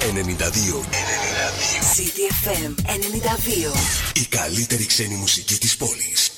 CityFM 92. Η καλύτερη ξένη μουσική της πόλης.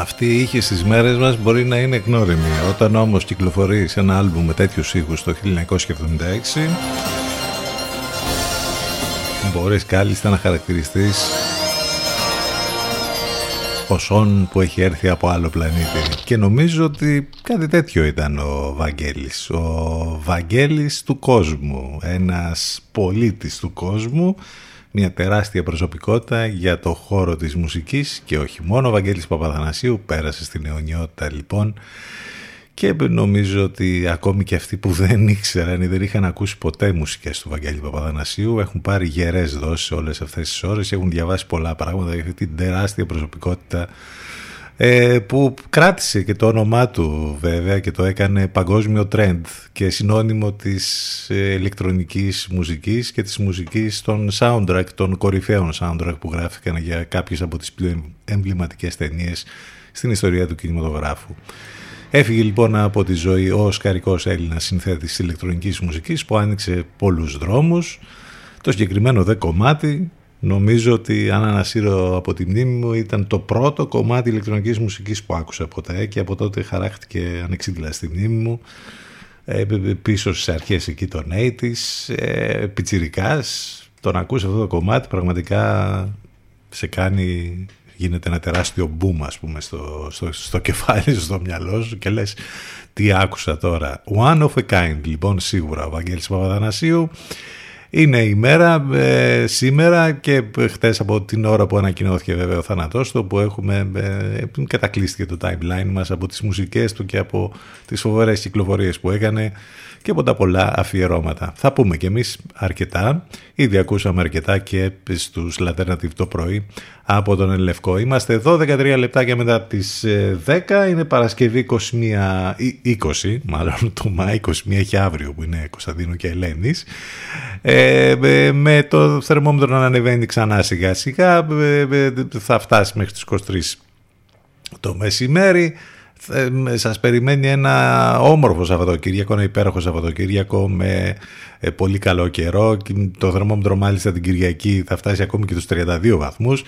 Αυτή η ήχη στις μέρες μας μπορεί να είναι γνώριμη. Όταν όμως κυκλοφορεί σε ένα άλμπουμ με τέτοιους ήχους το 1976, μπορείς κάλλιστα να χαρακτηριστείς οσόν που έχει έρθει από άλλο πλανήτη. Και νομίζω ότι κάτι τέτοιο ήταν ο Βαγγέλης. Ο Βαγγέλης του κόσμου, ένας πολίτης του κόσμου, μια τεράστια προσωπικότητα για το χώρο της μουσικής και όχι μόνο. Ο Βαγγέλης Παπαθανασίου πέρασε στην αιωνιότητα λοιπόν και νομίζω ότι ακόμη και αυτοί που δεν ήξεραν ή δεν είχαν ακούσει ποτέ μουσικές του Βαγγέλη Παπαθανασίου έχουν πάρει γερές δόσεις όλες αυτές τις ώρες, έχουν διαβάσει πολλά πράγματα για αυτή την τεράστια προσωπικότητα που κράτησε και το όνομά του βέβαια και το έκανε παγκόσμιο trend και συνώνυμο της ηλεκτρονικής μουσικής και της μουσικής των soundtrack, των κορυφαίων soundtrack που γράφηκαν για κάποιες από τις πιο εμβληματικές ταινίες στην ιστορία του κινηματογράφου. Έφυγε λοιπόν από τη ζωή ο σκαρικός Έλληνας συνθέτης ηλεκτρονικής μουσικής που άνοιξε πολλούς δρόμους. Το συγκεκριμένο δε κομμάτι, νομίζω ότι αν ανασύρω από τη μνήμη μου, ήταν το πρώτο κομμάτι ηλεκτρονικής μουσικής που άκουσα ποτέ και από τότε χαράχτηκε ανεξίτηλα στη μνήμη μου. Πίσω στις αρχές εκεί των 80's, πιτσιρικάς, τον ακούς αυτό το κομμάτι, πραγματικά σε κάνει... Γίνεται ένα τεράστιο boom, ας πούμε, στο κεφάλι σου, στο μυαλό σου και λες τι άκουσα τώρα. One of a kind, λοιπόν, σίγουρα ο Βαγγέλης Παπαθανασίου. Είναι η μέρα σήμερα και χτες από την ώρα που ανακοινώθηκε βέβαια ο θάνατός του, που έχουμε κατακλείστηκε το timeline μας από τις μουσικές του και από τις φοβερές κυκλοφορίες που έκανε και από τα πολλά αφιερώματα. Θα πούμε κι εμείς αρκετά, ήδη ακούσαμε αρκετά και στους Λατέρνατιβ το πρωί από τον Ελευκό. Είμαστε 12-13 λεπτάκια μετά τις 10, είναι Παρασκευή 20 μάλλον του Μάη, 21 έχει αύριο που είναι Κωνσταντίνου και Ελένης. Με το θερμόμετρο να ανεβαίνει ξανά σιγά σιγά, θα φτάσει μέχρι τις 23 το μεσημέρι. Σας περιμένει ένα όμορφο Σαββατοκύριακο, ένα υπέροχο Σαββατοκύριακο με πολύ καλό καιρό. Το θερμόμετρο μάλιστα την Κυριακή θα φτάσει ακόμη και τους 32 βαθμούς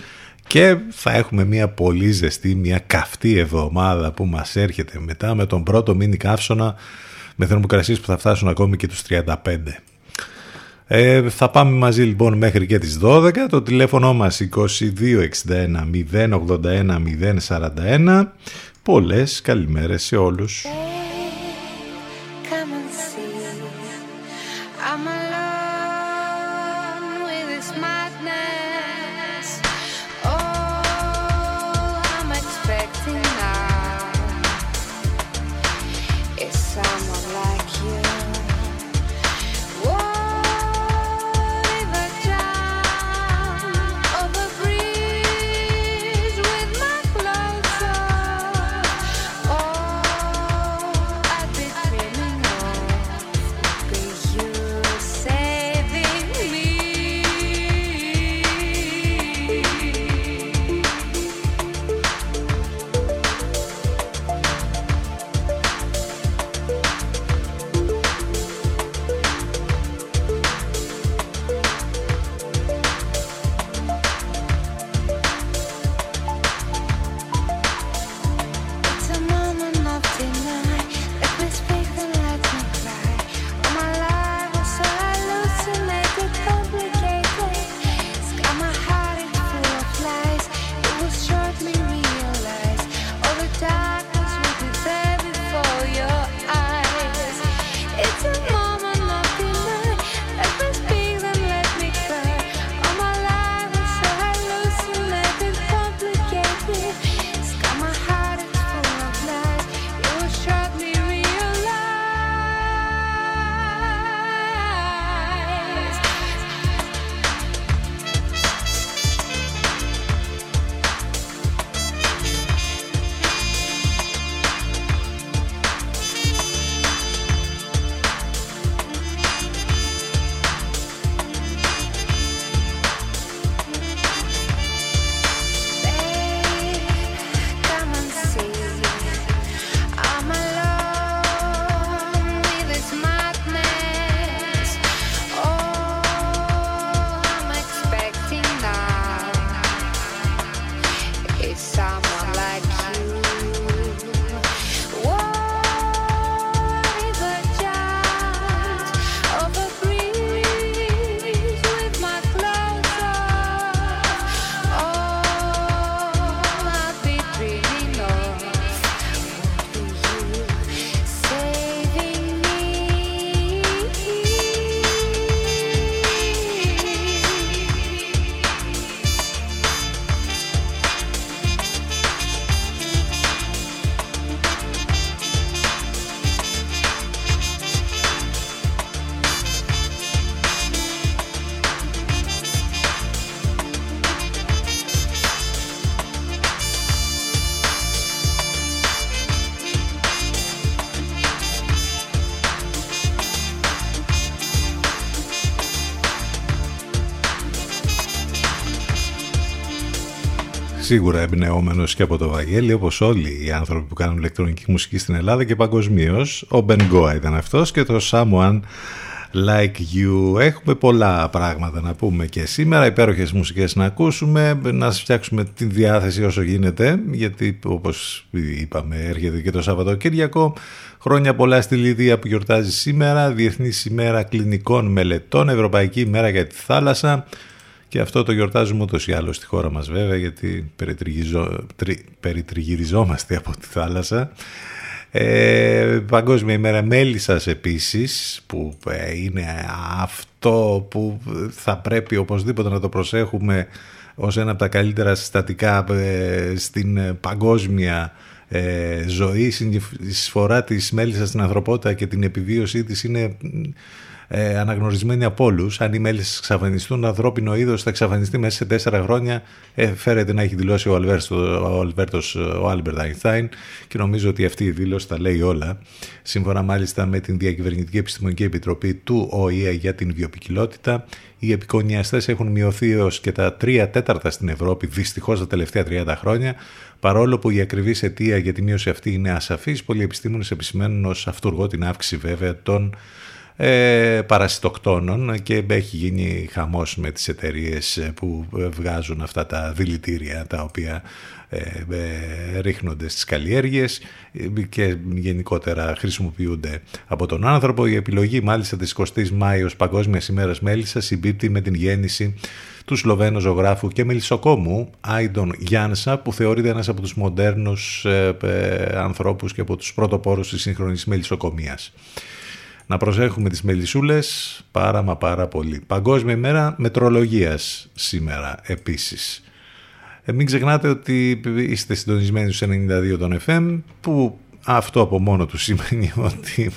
και θα έχουμε μια πολύ ζεστή, μια καυτή εβδομάδα που μας έρχεται μετά με τον πρώτο μίνι καύσωνα, με θερμοκρασίες που θα φτάσουν ακόμη και τους 35. Θα πάμε μαζί λοιπόν μέχρι και τις 12. Το τηλέφωνο μας 2261 081 041. Πολλές καλημέρες σε όλους. σίγουρα εμπνεόμενος και από το Βαγγέλη, όπως όλοι οι άνθρωποι που κάνουν ηλεκτρονική μουσική στην Ελλάδα και παγκοσμίως. Ο Μπενγκόα ήταν αυτός και το Someone Like You. Έχουμε πολλά πράγματα να πούμε και σήμερα, υπέροχες μουσικές να ακούσουμε, να σας φτιάξουμε τη διάθεση όσο γίνεται, γιατί όπως είπαμε έρχεται και το Σαββατοκύριακο. Χρόνια πολλά στη Λιδία που γιορτάζει σήμερα, Διεθνής ημέρα κλινικών μελετών, Ευρωπαϊκή ημέρα για τη θάλασσα. Και αυτό το γιορτάζουμε ούτως ή άλλως στη χώρα μας βέβαια, γιατί περιτριγυριζόμαστε από τη θάλασσα. Παγκόσμια ημέρα μέλισσας επίσης, που είναι αυτό που θα πρέπει οπωσδήποτε να το προσέχουμε ως ένα από τα καλύτερα συστατικά στην παγκόσμια ζωή. Η συνεισφορά της μέλισσας στην ανθρωπότητα και την επιβίωσή της είναι αναγνωρισμένοι από όλους. Αν οι μέλισσες εξαφανιστούν, ανθρώπινο είδος θα εξαφανιστεί μέσα σε 4 χρόνια. Φέρεται να έχει δηλώσει ο Άλμπερτ Αϊνστάιν, και νομίζω ότι αυτή η δήλωση τα λέει όλα. Σύμφωνα μάλιστα με την Διακυβερνητική Επιστημονική Επιτροπή του ΟΗΕ για την Βιοποικιλότητα, οι επικονιαστές έχουν μειωθεί έως και τα 3/4 στην Ευρώπη, δυστυχώς, τα τελευταία 30 χρόνια. Παρόλο που η ακριβής αιτία για τη μείωση αυτή είναι ασαφής, πολλοί επιστήμονες επισημαίνουν ως αυτούργο την αύξηση βέβαια των παρασιτοκτόνων, και έχει γίνει χαμός με τις εταιρείες που βγάζουν αυτά τα δηλητήρια τα οποία ρίχνονται στις καλλιέργειες και γενικότερα χρησιμοποιούνται από τον άνθρωπο. Η επιλογή μάλιστα της 20ης Μάη ως Παγκόσμιας ημέρας μέλισσας συμπίπτει με την γέννηση του Σλοβαίνου ζωγράφου και μελισσοκόμου Άιντον Γιάνσα, που θεωρείται ένας από τους μοντέρνους ανθρώπους και από τους πρωτοπόρους της σύγχρονης μελισσοκομίας. Να προσέχουμε τις μελισσούλες πάρα μα πάρα πολύ. Παγκόσμια ημέρα μετρολογίας σήμερα επίσης. Μην ξεχνάτε ότι είστε συντονισμένοι στους 92 των FM, που αυτό από μόνο του σημαίνει ότι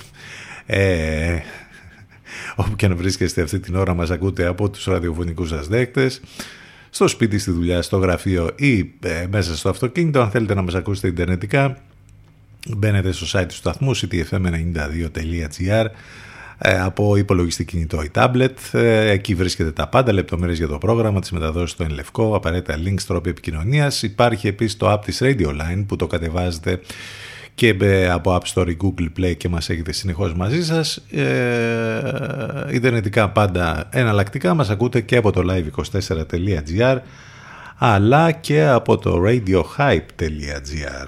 όπου και αν βρίσκεστε αυτή την ώρα μας ακούτε από τους ραδιοφωνικούς σας δέκτες, στο σπίτι, στη δουλειά, στο γραφείο ή μέσα στο αυτοκίνητο. Αν θέλετε να μας ακούσετε ιντερνετικά, μπαίνετε στο site του σταθμού cityfm92.gr από υπολογιστή, κινητό ή tablet. Εκεί βρίσκεται τα πάντα, λεπτομέρειες για το πρόγραμμα, τις μεταδόσεις στο ενλευκό, απαραίτητα links, τρόποι επικοινωνίας. Υπάρχει επίσης το app της Radio Line, που το κατεβάζετε και από App Store, Google Play, και μας έχετε συνεχώς μαζί σας. Ιντερνετικά πάντα εναλλακτικά μας ακούτε και από το live24.gr αλλά και από το radiohype.gr.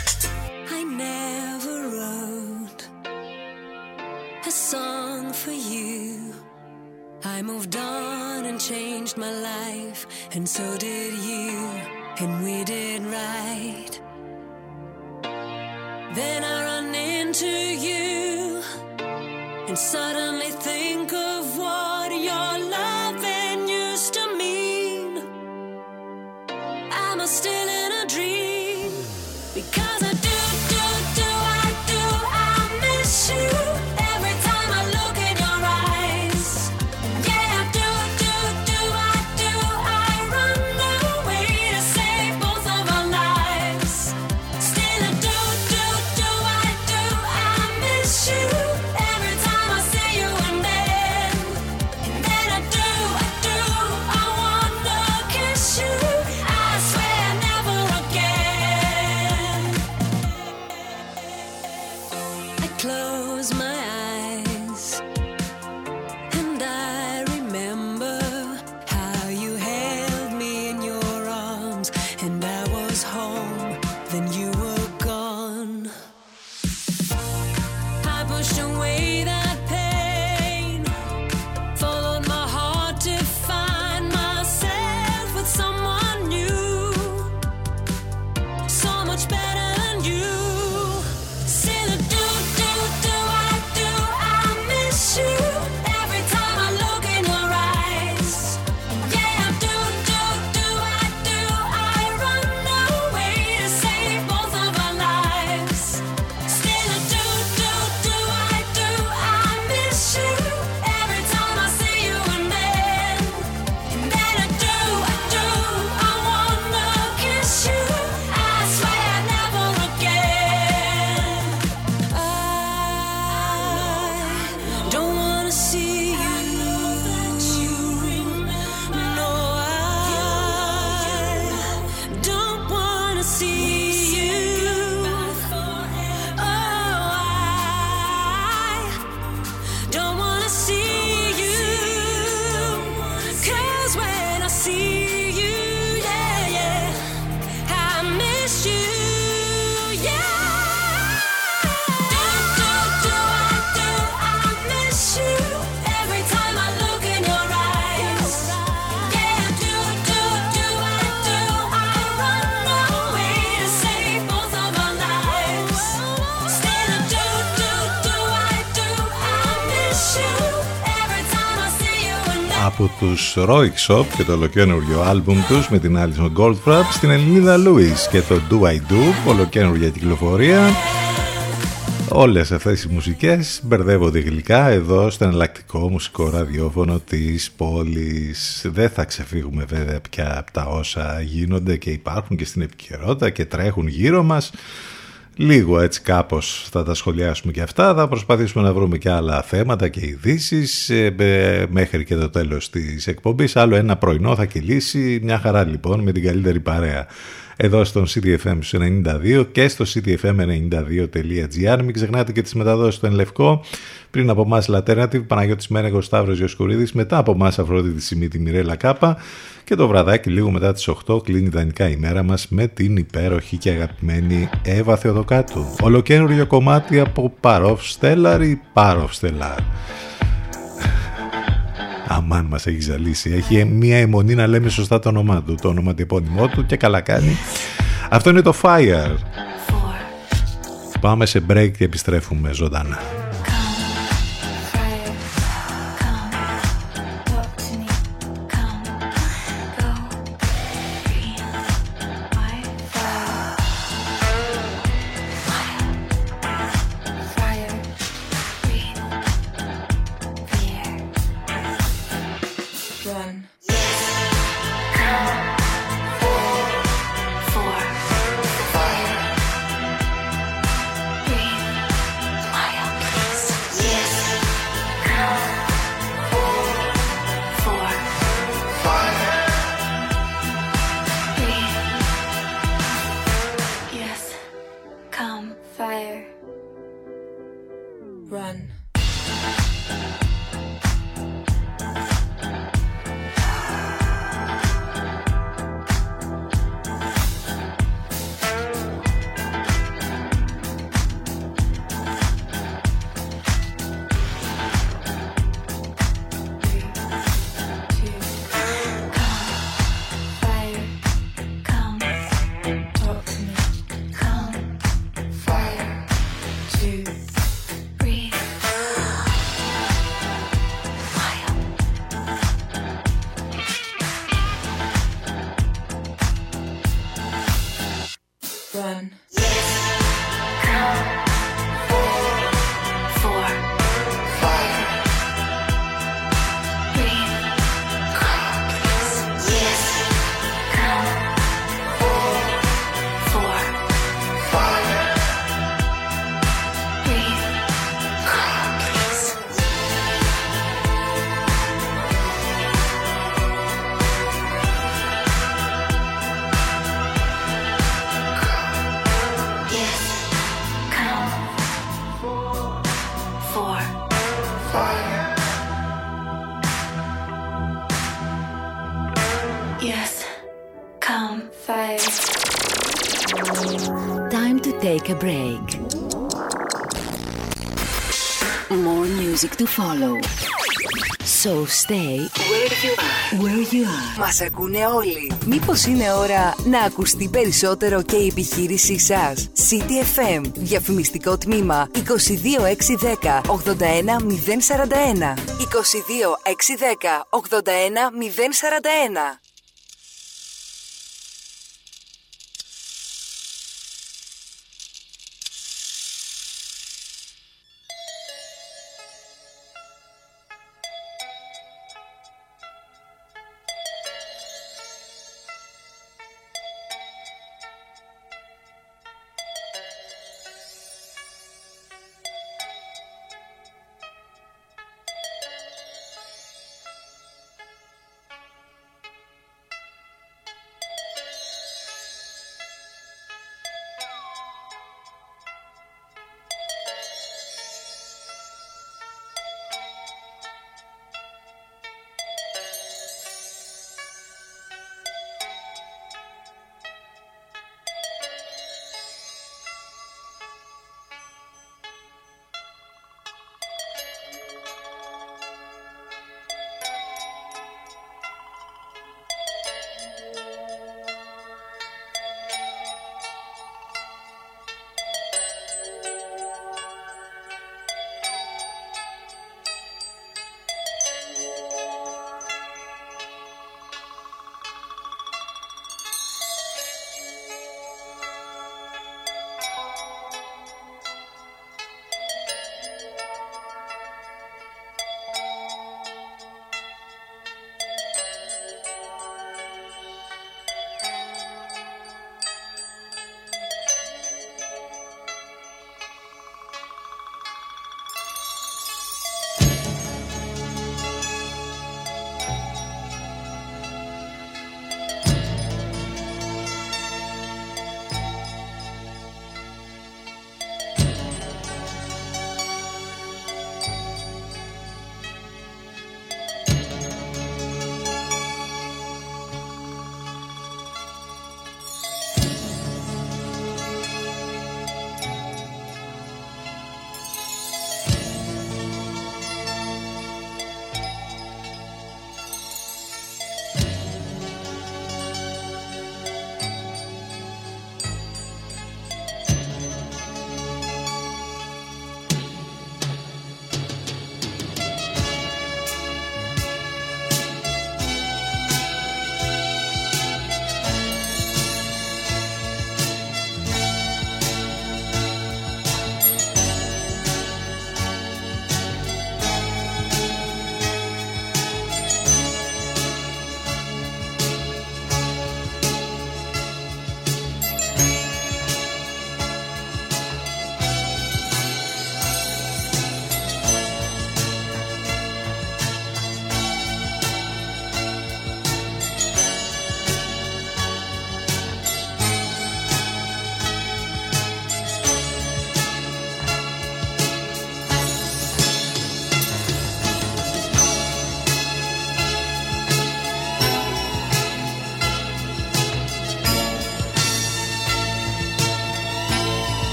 Never από τους Roik Shop και το ολοκαίνουργιο άλμπουμ τους με την Alison Goldfrapp, στην Ελληνίδα Lewis και το Do I Do, ολοκαίνουργια κυκλοφορία. Όλες αυτές οι μουσικές μπερδεύονται γλυκά εδώ στο εναλλακτικό μουσικό ραδιόφωνο της πόλης. Δεν θα ξεφύγουμε βέβαια πια από τα όσα γίνονται και υπάρχουν και στην επικαιρότητα και τρέχουν γύρω μας. Λίγο έτσι κάπως θα τα σχολιάσουμε και αυτά. Θα προσπαθήσουμε να βρούμε και άλλα θέματα και ειδήσεις μέχρι και το τέλος της εκπομπής. Άλλο ένα πρωινό θα κυλήσει. Μια χαρά λοιπόν με την καλύτερη παρέα. Εδώ στον CityFM 92 και στο cityfm92.gr. Μην ξεχνάτε και τις μεταδόσεις στο Εν Λευκό. Πριν από εμάς Alternative, Παναγιώτης Μένεγος, Σταύρος Ιωακουρίδης. Μετά από εμάς Αφροδίτη Σιμίτη, Μιρέλα Κάπα. Και το βραδάκι λίγο μετά τις 8 κλείνει ιδανικά η μέρα μας με την υπέροχη και αγαπημένη Έβα Θεοδωκάτου. Ολοκαίνουργιο κομμάτι από Πάροφ Στέλλαρ. Αμάν, μας έχει ζαλίσει. Έχει μία αιμονή να λέμε σωστά το όνομά του, το ονοματεπώνυμό του, και καλά κάνει. Αυτό είναι το Fire. Πάμε σε break και επιστρέφουμε ζωντανά. Take a break. More music to follow. So stay where you are. Μας ακούνε όλοι. Μήπως είναι ώρα να ακουστεί περισσότερο και η επιχείρησή σας. City FM. Διαφημιστικό τμήμα 22610 81041. 22610 81041.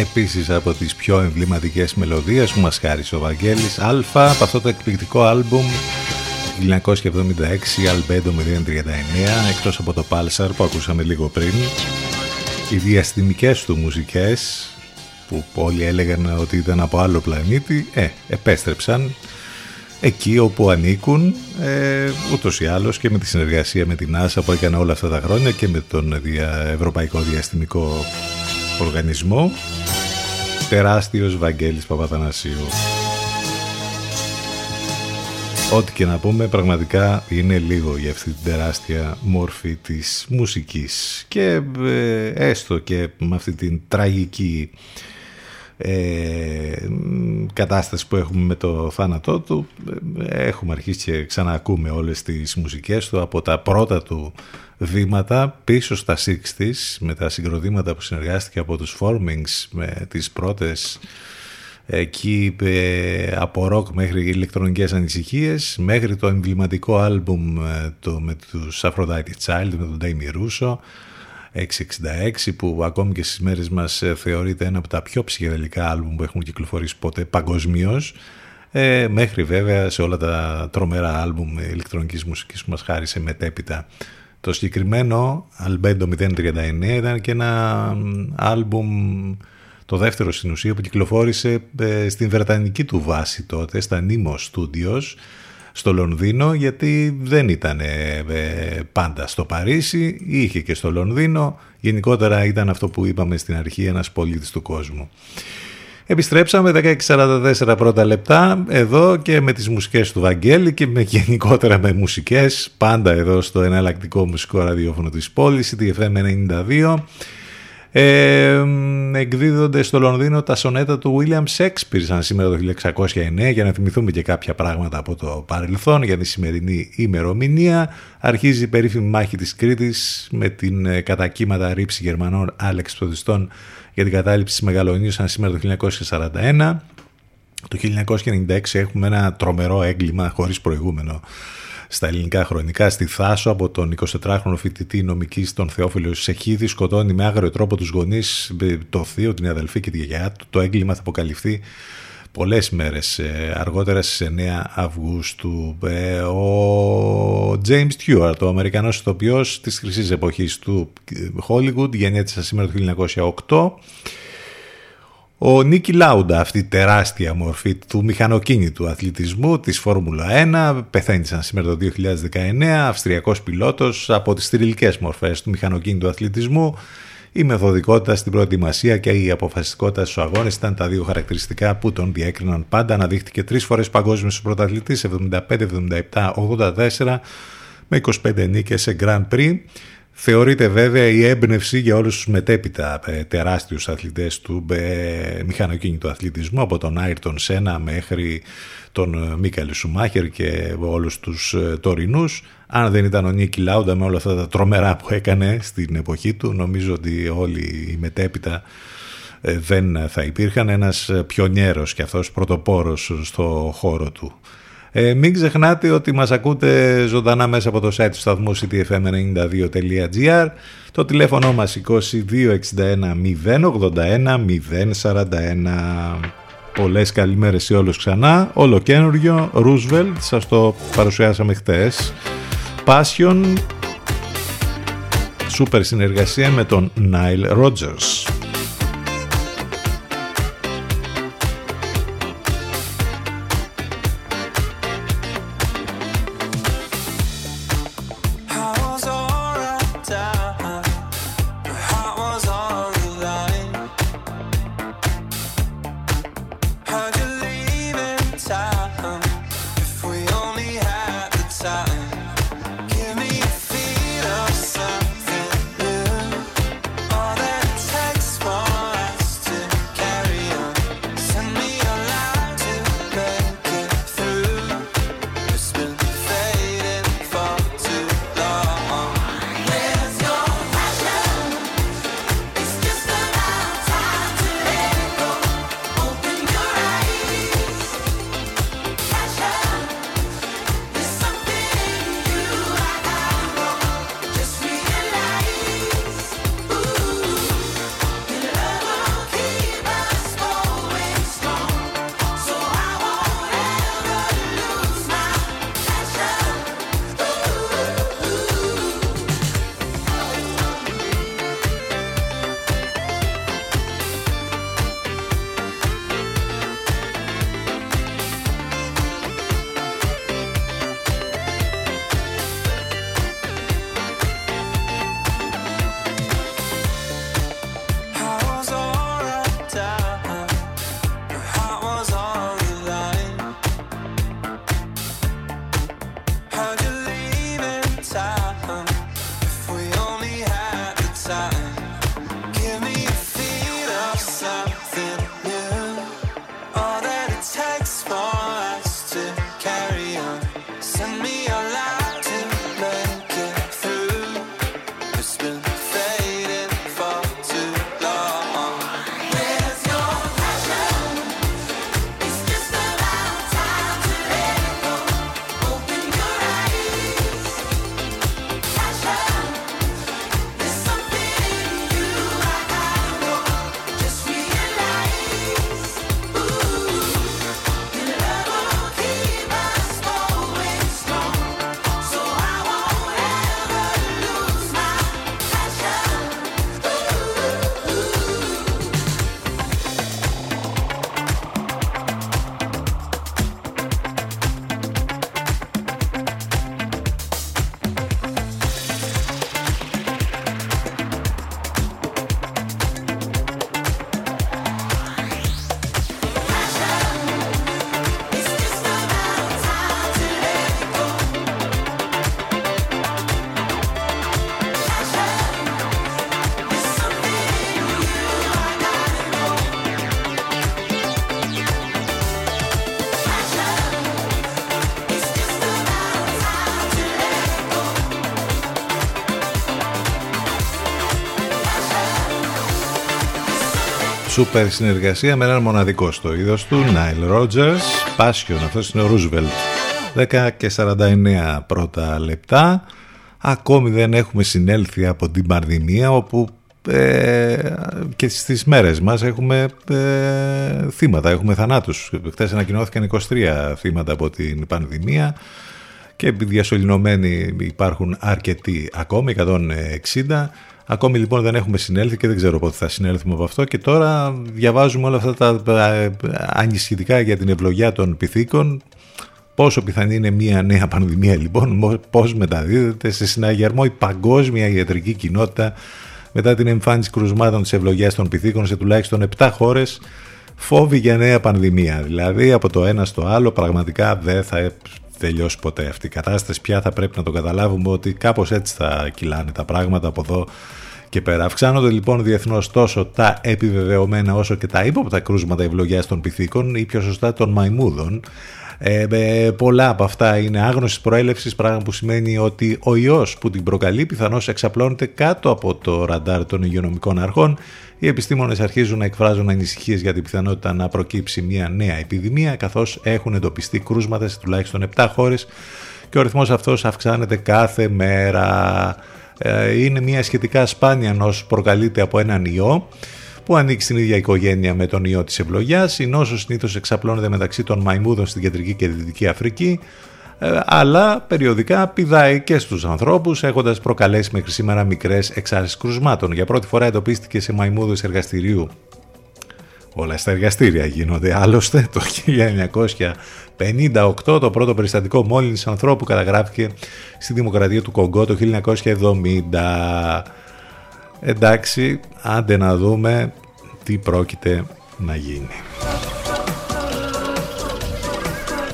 επίσης από τις πιο εμβληματικές μελωδίες που μας χάρισε ο Βαγγέλης. Αλφα, από αυτό το εκπληκτικό άλμπουμ 1976, Albedo 0.39, εκτός από το Pulsar που ακούσαμε λίγο πριν. Οι διαστημικές του μουσικές, που όλοι έλεγαν ότι ήταν από άλλο πλανήτη, επέστρεψαν εκεί όπου ανήκουν, ούτως ή άλλως, και με τη συνεργασία με την NASA που έκανε όλα αυτά τα χρόνια και με τον Ευρωπαϊκό Διαστημικό Οργανισμό. Τεράστιος Βαγγέλης Παπαθανασίου. Ό,τι και να πούμε, πραγματικά είναι λίγο για αυτή την τεράστια μόρφη της μουσικής. Και έστω και με αυτή την τραγική κατάσταση που έχουμε με το θάνατό του, έχουμε αρχίσει και ξαναακούμε όλες τις μουσικές του από τα πρώτα του βήματα πίσω στα 60's, με τα συγκροτήματα που συνεργάστηκε από τους Formings, με τις πρώτες εκεί από ροκ μέχρι ηλεκτρονικές ανησυχίες, μέχρι το εμβληματικό άλμπουμ με τους Αφροδίτη Σιμίτη, με τον Ντέιμι Ρούσο 666, που ακόμη και στις μέρες μας θεωρείται ένα από τα πιο ψυχεδελικά άλμπουμ που έχουν κυκλοφορήσει ποτέ παγκοσμίως, μέχρι βέβαια σε όλα τα τρομερά άλμπουμ ηλεκτρονικής μουσικής που μας χάρισε μετέπειτα. Το συγκεκριμένο Albedo 039 ήταν και ένα άλμπουμ, το δεύτερο στην ουσία, που κυκλοφόρησε στην βρετανική του βάση τότε, στα Nemo Studios στο Λονδίνο, γιατί δεν ήταν πάντα στο Παρίσι, είχε και στο Λονδίνο. Γενικότερα ήταν αυτό που είπαμε στην αρχή, ένας πολίτης του κόσμου. Επιστρέψαμε 16:44 πρώτα λεπτά εδώ, και με τις μουσικές του Βαγγέλη και γενικότερα με μουσικές πάντα εδώ στο εναλλακτικό μουσικό ραδιόφωνο της πόλης, CityFM 92. Εκδίδονται στο Λονδίνο τα σονέτα του William Shakespeare σαν σήμερα το 1609, για να θυμηθούμε και κάποια πράγματα από το παρελθόν για τη σημερινή ημερομηνία. Αρχίζει η περίφημη μάχη της Κρήτης με την κατακύματα ρήψη Γερμανών αλεξιπτοδιστών για την κατάληψη της Μεγαλονίου σαν σήμερα το 1941. Το 1996 έχουμε ένα τρομερό έγκλημα χωρίς προηγούμενο στα ελληνικά χρονικά, στη Θάσο, από τον 24χρονο φοιτητή νομικής τον Θεόφιλο Σεχίδη, σκοτώνει με άγριο τρόπο τους γονείς, το θείο, την αδελφή και τη γιαγιά του. Το έγκλημα θα αποκαλυφθεί πολλές μέρες αργότερα, στις 9 Αυγούστου. Ο James Stewart, ο Αμερικανός ηθοποιός της χρυσής εποχής του Hollywood, γεννιέται σήμερα το 1908. Ο Νίκι Λάουντα, αυτή τεράστια μορφή του μηχανοκίνητου αθλητισμού της Φόρμουλα 1, πεθαίνει σαν σήμερα το 2019, αυστριακός πιλότος, από τις θρυλικές μορφές του μηχανοκίνητου αθλητισμού. Η μεθοδικότητα στην προετοιμασία και η αποφασιστικότητα στους αγώνες ήταν τα δύο χαρακτηριστικά που τον διέκριναν πάντα. Αναδείχθηκε 3 φορές παγκόσμιος πρωταθλητής, 75, 77, 84, με 25 νίκες σε Grand Prix. Θεωρείται βέβαια η έμπνευση για όλους τους μετέπειτα τεράστιους αθλητές του μηχανοκίνητου αθλητισμού, από τον Άιρτον Σένα μέχρι τον Μίκαελ Σουμάχερ και όλους τους τωρινούς. Αν δεν ήταν ο Νίκι Λάουντα με όλα αυτά τα τρομερά που έκανε στην εποχή του, νομίζω ότι όλοι οι μετέπειτα δεν θα υπήρχαν. Ένας πιονιέρος και αυτός, πρωτοπόρος στο χώρο του. Μην ξεχνάτε ότι μας ακούτε ζωντανά μέσα από το site του σταθμού cityfm92.gr. Το τηλέφωνο μας 2261 081 041. Πολλές καλημέρες σε όλους ξανά. Όλο καινούριο, Roosevelt, σας το παρουσιάσαμε χτες. Passion, σούπερ συνεργασία με τον Νάιλ Ρότζερς. Text σούπερ συνεργασία με έναν μοναδικό στο είδος του, Νάιλ Ρότζερς, Πάσιον, αυτός είναι ο Ρούσβελτ. 10:49 πρώτα λεπτά. Ακόμη δεν έχουμε συνέλθει από την πανδημία, όπου και στις μέρες μας έχουμε θύματα, έχουμε θανάτους. Χθες ανακοινώθηκαν 23 θύματα από την πανδημία και διασωληνωμένοι υπάρχουν αρκετοί ακόμη, 160. Ακόμη λοιπόν δεν έχουμε συνέλθει και δεν ξέρω πότε θα συνέλθουμε από αυτό, και τώρα διαβάζουμε όλα αυτά τα ανησυχητικά για την ευλογιά των πυθίκων. Πόσο πιθανή είναι μια νέα πανδημία λοιπόν, πώς μεταδίδεται σε συναγερμό η παγκόσμια ιατρική κοινότητα μετά την εμφάνιση κρουσμάτων της ευλογιάς των πυθίκων σε τουλάχιστον 7 χώρες, φόβοι για νέα πανδημία. Δηλαδή από το ένα στο άλλο πραγματικά δεν θα τελειώσει ποτέ αυτή η κατάσταση. Πια θα πρέπει να το καταλάβουμε ότι κάπως έτσι θα κυλάνε τα πράγματα από εδώ και πέρα. Αυξάνονται λοιπόν διεθνώς τόσο τα επιβεβαιωμένα όσο και τα ύποπτα κρούσματα ευλογιάς των πυθίκων ή πιο σωστά των μαϊμούδων. Πολλά από αυτά είναι άγνωσης προέλευσης, πράγμα που σημαίνει ότι ο ιός που την προκαλεί πιθανώς εξαπλώνεται κάτω από το ραντάρ των υγειονομικών αρχών. Οι επιστήμονες αρχίζουν να εκφράζουν ανησυχίες για την πιθανότητα να προκύψει μια νέα επιδημία, καθώς έχουν εντοπιστεί κρούσματα σε τουλάχιστον 7 χώρες και ο αριθμός αυτός αυξάνεται κάθε μέρα. Είναι μια σχετικά σπάνια νόσος που προκαλείται από έναν ιό που ανήκει στην ίδια οικογένεια με τον ιό της ευλογιάς. Η νόσος συνήθως εξαπλώνεται μεταξύ των μαϊμούδων στην Κεντρική και Δυτική Αφρική, αλλά περιοδικά πηδάει και στους ανθρώπους, έχοντας προκαλέσει μέχρι σήμερα μικρές εξάρσεις κρουσμάτων. Για πρώτη φορά εντοπίστηκε σε μαϊμούδους εργαστηρίου. Όλα στα εργαστήρια γίνονται άλλωστε. Το 1958 το πρώτο περιστατικό μόλυνσης ανθρώπου καταγράφηκε στη Δημοκρατία του Κονγκό το 1970. Εντάξει, άντε να δούμε τι πρόκειται να γίνει.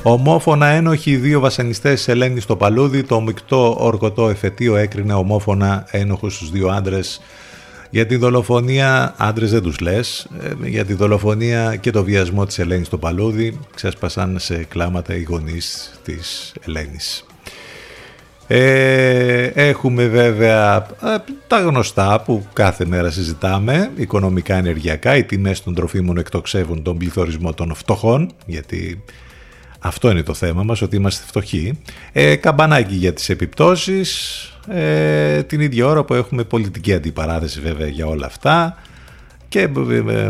Ομόφωνα ένοχοι οι δύο βασανιστές σε Ελένη στο Παλούδι. Το μεικτό ορκωτό εφετείο έκρινε ομόφωνα ένοχους τους δύο άντρες για τη δολοφονία, άντρες δεν τους λες, για τη δολοφονία και το βιασμό της Ελένης στο Παλούδι. Ξέσπασαν σε κλάματα οι γονείς της Ελένης. Έχουμε βέβαια τα γνωστά που κάθε μέρα συζητάμε, οικονομικά ενεργειακά. Οι τιμές των τροφίμων εκτοξεύουν τον πληθωρισμό των φτωχών, γιατί αυτό είναι το θέμα μας, ότι είμαστε φτωχοί. Καμπανάκι για τις επιπτώσεις, την ίδια ώρα που έχουμε πολιτική αντιπαράθεση βέβαια για όλα αυτά. Και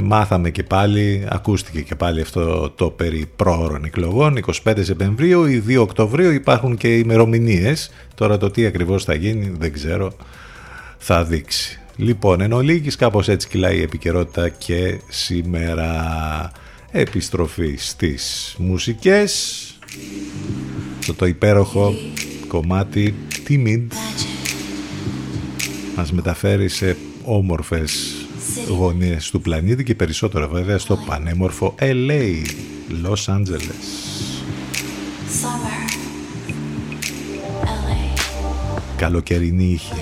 μάθαμε και πάλι, ακούστηκε και πάλι αυτό το περί πρόωρων εκλογών, 25 Σεπτεμβρίου ή 2 Οκτωβρίου, υπάρχουν και ημερομηνίες. Τώρα το τι ακριβώς θα γίνει δεν ξέρω, θα δείξει. Λοιπόν, εν ολίγης κάπως έτσι κυλάει η επικαιρότητα και σήμερα. Επιστροφή στις μουσικές, το υπέροχο κομμάτι Timid μας μεταφέρει σε όμορφες γωνίες του πλανήτη και περισσότερο βέβαια στο πανέμορφο LA, Los Angeles. Summer, LA. Καλοκαιρινή ήχη.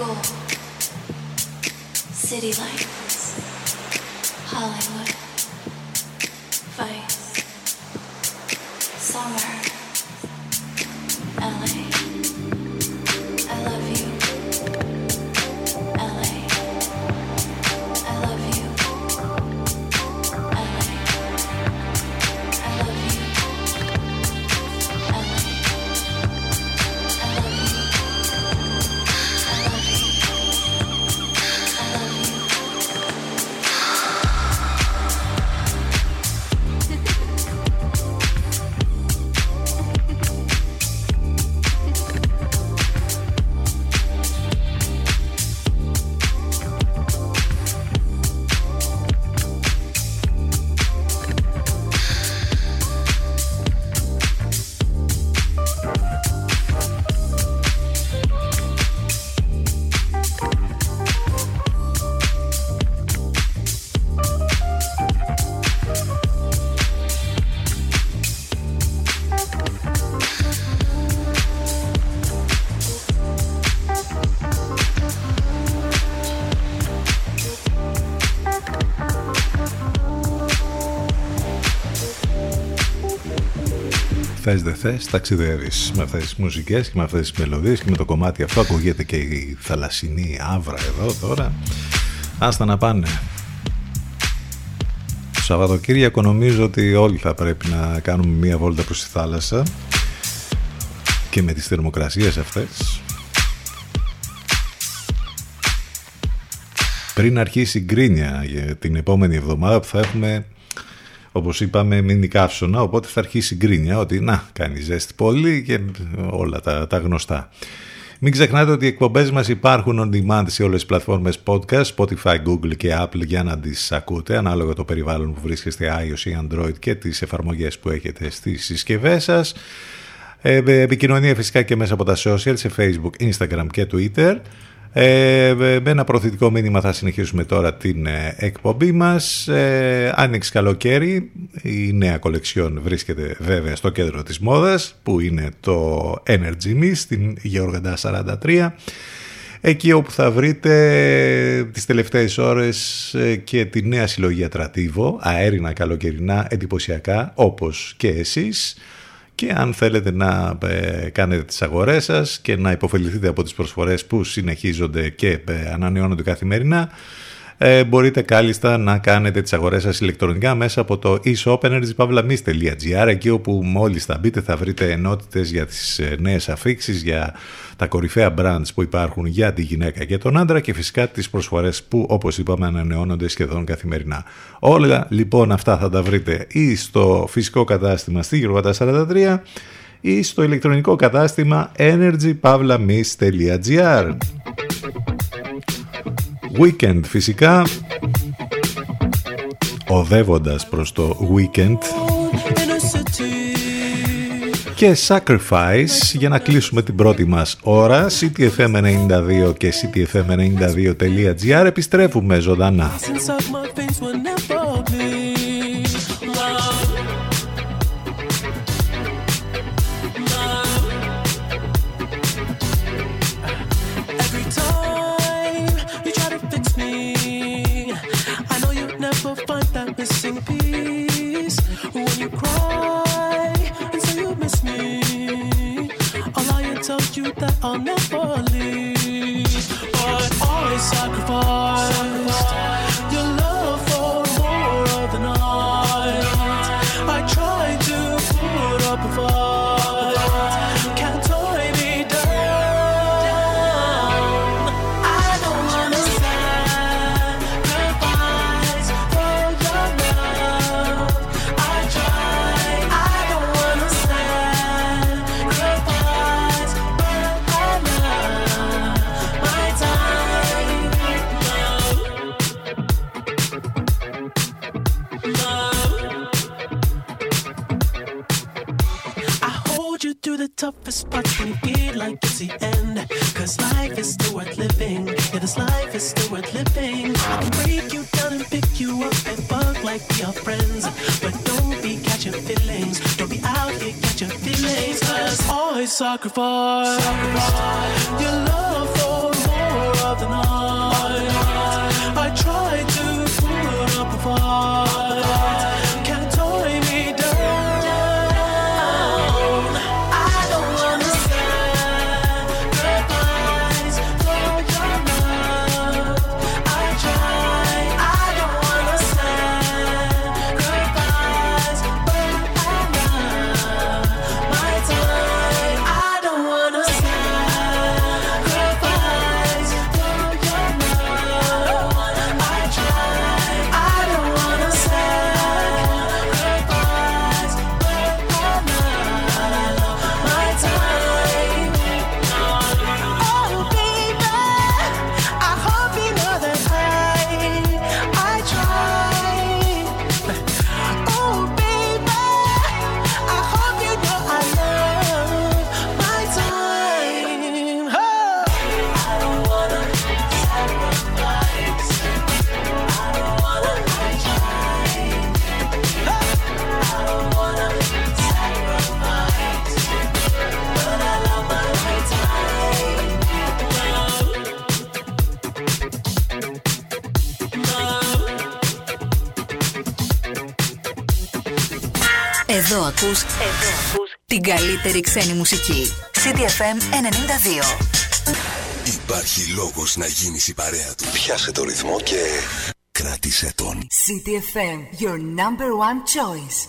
Gold, city lights, Hollywood, Vice, summer, LA. I love you, LA. I love you, LA. I love you, LA. I love you, I love you, I love Θες δεν θες, ταξιδεύεις με αυτές τις μουσικές και με αυτές τις μελωδίες και με το κομμάτι αυτό ακούγεται και η θαλασσινή άβρα εδώ τώρα. Άστα να πάνε. Το Σαββατοκύριακο νομίζω ότι όλοι θα πρέπει να κάνουμε μία βόλτα προς τη θάλασσα και με τις θερμοκρασίες αυτές. Πριν αρχίσει η γκρίνια για την επόμενη εβδομάδα που θα έχουμε, όπως είπαμε, μείνει καύσωνα, οπότε θα αρχίσει η γκρίνια ότι να, κάνει ζέστη πολύ και όλα τα γνωστά. Μην ξεχνάτε ότι οι εκπομπές μας υπάρχουν on demand σε όλες τις πλατφόρμες podcast, Spotify, Google και Apple, για να τις ακούτε ανάλογα το περιβάλλον που βρίσκεστε, iOS ή Android, και τις εφαρμογές που έχετε στις συσκευές σας. Επικοινωνία φυσικά και μέσα από τα social, σε Facebook, Instagram και Twitter. Με ένα προωθητικό μήνυμα θα συνεχίσουμε τώρα την εκπομπή μας. Άνοιξε καλοκαίρι, η νέα κολεξιόν βρίσκεται βέβαια στο κέντρο της μόδας, που είναι το Energy Miss στην Γεωργαντά 43, εκεί όπου θα βρείτε τις τελευταίες ώρες και τη νέα συλλογή Ατρατίβο, αέρινα καλοκαιρινά εντυπωσιακά όπως και εσείς. Και αν θέλετε να κάνετε τις αγορές σας και να υποφεληθείτε από τις προσφορές που συνεχίζονται και ανανεώνονται καθημερινά, μπορείτε κάλλιστα να κάνετε τις αγορές σας ηλεκτρονικά μέσα από το e-shop energypavlamis.gr, εκεί όπου μόλις θα μπείτε θα βρείτε ενότητες για τις νέες αφίξεις, για τα κορυφαία brands που υπάρχουν για τη γυναίκα και τον άντρα, και φυσικά τις προσφορές που, όπως είπαμε, ανανεώνονται σχεδόν καθημερινά. Όλα λοιπόν αυτά θα τα βρείτε ή στο φυσικό κατάστημα στη Γεωργαντά 43 ή στο ηλεκτρονικό κατάστημα energypavlamis.gr. Weekend φυσικά, οδεύοντας προς το weekend, και Sacrifice για να κλείσουμε την πρώτη μας ώρα. CityFM 92 και cityfm92.gr, επιστρέφουμε ζωντανά. Missing piece when you cry and say you miss me. I'll lie and tell you that I'll never leave, but always sacrifice your love for more of the night. I try to put up a fight, can't tie me down. I don't wanna sacrifice for your love. I try. I don't wanna sacrifice for your love. My time, love. I hold you through the toughest parts when you feel like it's the end. 'Cause life is still worth living. Yeah, this life is still worth living. I can break you down and pick you up and fuck like we are friends. But don't be catching feelings. Don't be out here catching feelings. 'Cause always sacrifice your love for more. Εδώ ακούς την καλύτερη ξένη μουσική. CityFM 92. Υπάρχει λόγος να γίνεις η παρέα του. Πιάσε το ρυθμό και κράτησε τον. CityFM, your number one choice.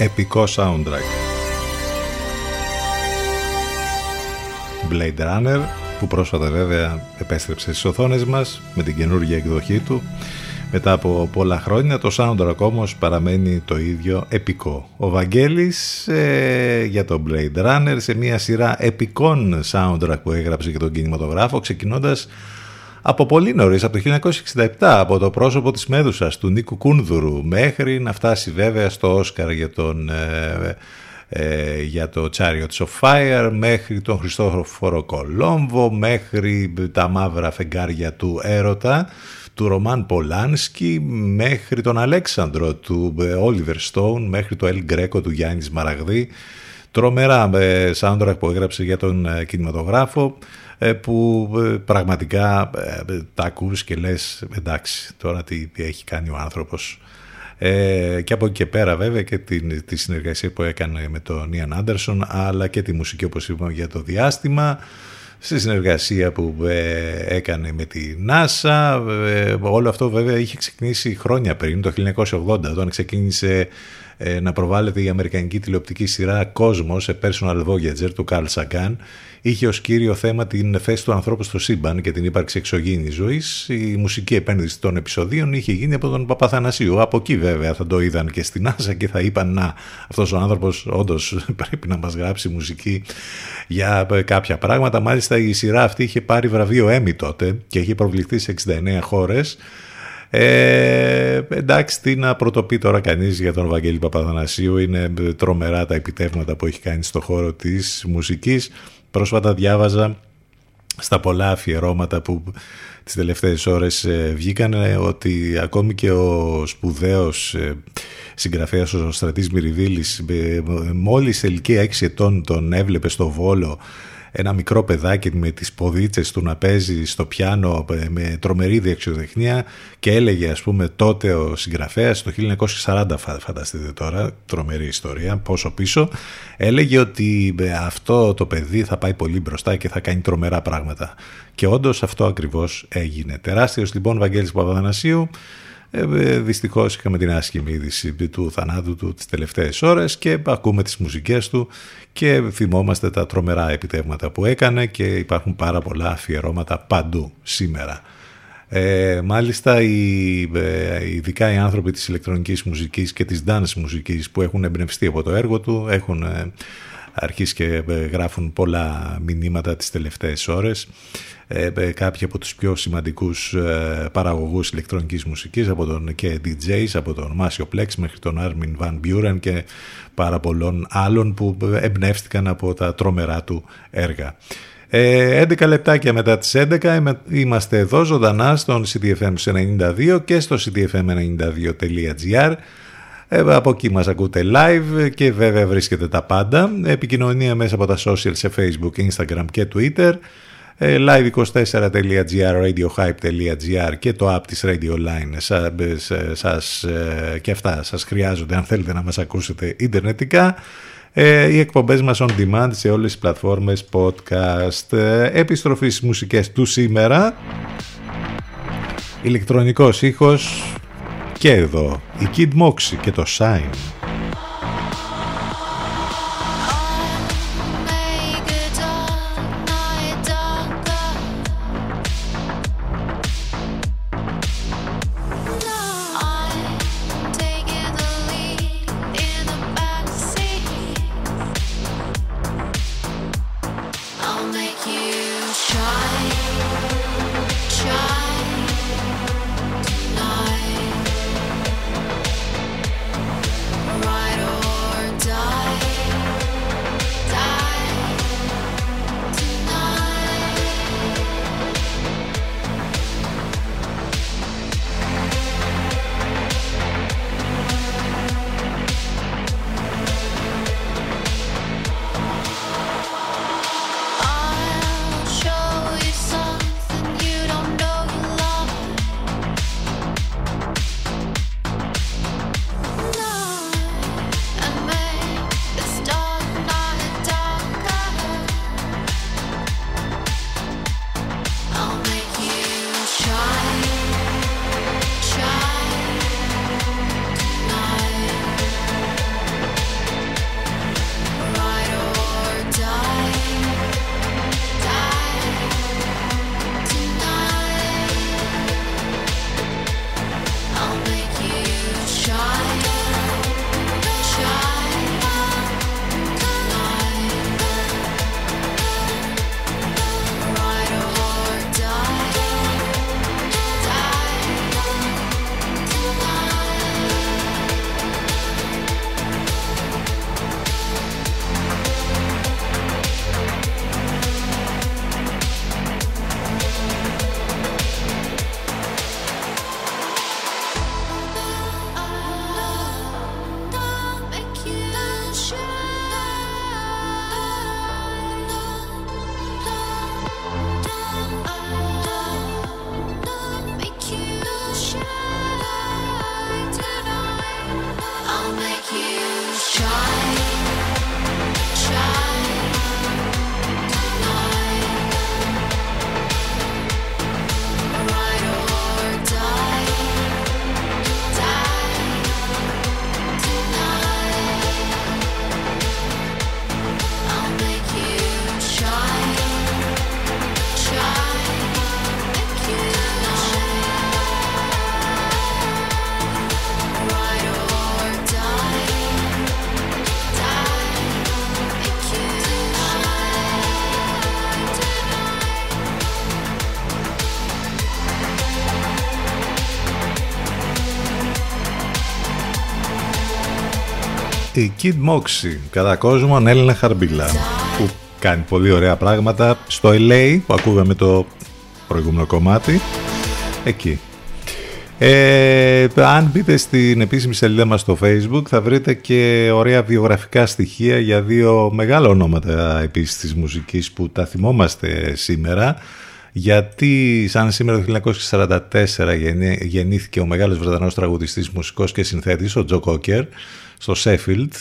Επικό soundtrack. Blade Runner, που πρόσφατα βέβαια επέστρεψε στις οθόνες μας με την καινούργια εκδοχή του μετά από πολλά χρόνια. Το soundtrack όμως παραμένει το ίδιο επικό. Ο Βαγγέλης για τον Blade Runner, σε μια σειρά επικών soundtrack που έγραψε και τον κινηματογράφο, ξεκινώντας από πολύ νωρίς, από το 1967, από το πρόσωπο της Μέδουσας του Νίκου Κούνδουρου, μέχρι να φτάσει βέβαια στο Όσκαρ για τον για το Chariots of Fire, μέχρι τον Χριστόφορο Κολόμβο, μέχρι τα μαύρα φεγγάρια του Έρωτα του Ρομάν Πολάνσκι, μέχρι τον Αλέξανδρο του Όλιβερ Στόουν, μέχρι το El Greco του Γιάννη Μαραγδί. Τρομερά soundtrack που έγραψε για τον κινηματογράφο, που πραγματικά τα ακούς και λες εντάξει τώρα τι έχει κάνει ο άνθρωπος, και από εκεί και πέρα βέβαια και τη συνεργασία που έκανε με τον Ιαν Άντερσον, αλλά και τη μουσική όπως είπαμε για το διάστημα, στη συνεργασία που έκανε με τη NASA. Όλο αυτό βέβαια είχε ξεκινήσει χρόνια πριν, το 1980, όταν ξεκίνησε να προβάλλεται η αμερικανική τηλεοπτική σειρά «Κόσμος», «A Personal Voyager» του Carl Sagan, είχε ως κύριο θέμα την θέση του ανθρώπου στο σύμπαν και την ύπαρξη εξωγήινης ζωής. Η μουσική επένδυση των επεισοδίων είχε γίνει από τον Παπαθανασίου. Από εκεί βέβαια θα το είδαν και στην NASA και θα είπαν «Να, αυτός ο άνθρωπος όντως πρέπει να μας γράψει μουσική για κάποια πράγματα». Μάλιστα η σειρά αυτή είχε πάρει βραβείο Emmy τότε και είχε προβληθεί σε 69 χώρες. Εντάξει, τι να πρωτοπεί τώρα κανείς για τον Βαγγέλη Παπαθανασίου. Είναι τρομερά τα επιτεύγματα που έχει κάνει στο χώρο της μουσικής. Πρόσφατα διάβαζα στα πολλά αφιερώματα που τις τελευταίες ώρες βγήκαν ότι ακόμη και ο σπουδαίος συγγραφέας ο Στρατής Μυριβίλης, μόλις σε ηλικία 6 ετών τον έβλεπε στο Βόλο ένα μικρό παιδάκι με τις ποδίτσες του να παίζει στο πιάνο με τρομερή διεξοδεχνία, και έλεγε, ας πούμε, τότε ο συγγραφέας, το 1940, φανταστείτε τώρα, τρομερή ιστορία, πόσο πίσω, έλεγε ότι αυτό το παιδί θα πάει πολύ μπροστά και θα κάνει τρομερά πράγματα. Και όντως αυτό ακριβώς έγινε. Τεράστιος λοιπόν Βαγγέλης Παπαθανασίου. Δυστυχώς είχαμε την άσχημη είδηση του θανάτου του τις τελευταίες ώρες και ακούμε τις μουσικές του και θυμόμαστε τα τρομερά επιτεύγματα που έκανε, και υπάρχουν πάρα πολλά αφιερώματα παντού σήμερα. Μάλιστα ειδικά οι άνθρωποι της ηλεκτρονικής μουσικής και της dance μουσικής που έχουν εμπνευστεί από το έργο του έχουν αρχίσει και γράφουν πολλά μηνύματα τις τελευταίες ώρες. Κάποιοι από τους πιο σημαντικούς παραγωγούς ηλεκτρονικής μουσικής, από τον και DJs, από τον Μασέο Πλεξ μέχρι τον Άρμιν Βαν Μπιούρεν και πάρα πολλών άλλων που εμπνεύστηκαν από τα τρομερά του έργα. 11 λεπτάκια μετά τις 11 είμαστε εδώ ζωντανά στον CityFM 92 και στο cityfm92.gr. Από εκεί μας ακούτε live και βέβαια βρίσκετε τα πάντα. Επικοινωνία μέσα από τα social σε Facebook, Instagram και Twitter. live24.gr, radiohype.gr και το app της Radio Line και αυτά σας χρειάζονται αν θέλετε να μας ακούσετε ιντερνετικά. Οι εκπομπές μας on demand σε όλες τις πλατφόρμες podcast. Επιστροφή στις μουσικές του σήμερα, ηλεκτρονικός ήχος. Και εδώ η Kid Moxie και το Sign. η Kid Moxie, κατά κόσμον Έλληνα Χαρμπίλα, που κάνει πολύ ωραία πράγματα στο LA, που ακούγαμε το προηγούμενο κομμάτι εκεί. Αν μπείτε στην επίσημη σελίδα μας στο Facebook θα βρείτε και ωραία βιογραφικά στοιχεία για δύο μεγάλα ονόματα επίσης της μουσικής που τα θυμόμαστε σήμερα, γιατί σαν σήμερα το 1944 γεννήθηκε ο μεγάλος Βρετανός τραγουδιστής, μουσικός και συνθέτης, ο Τζο Κόκερ, στο Σέφιλντ,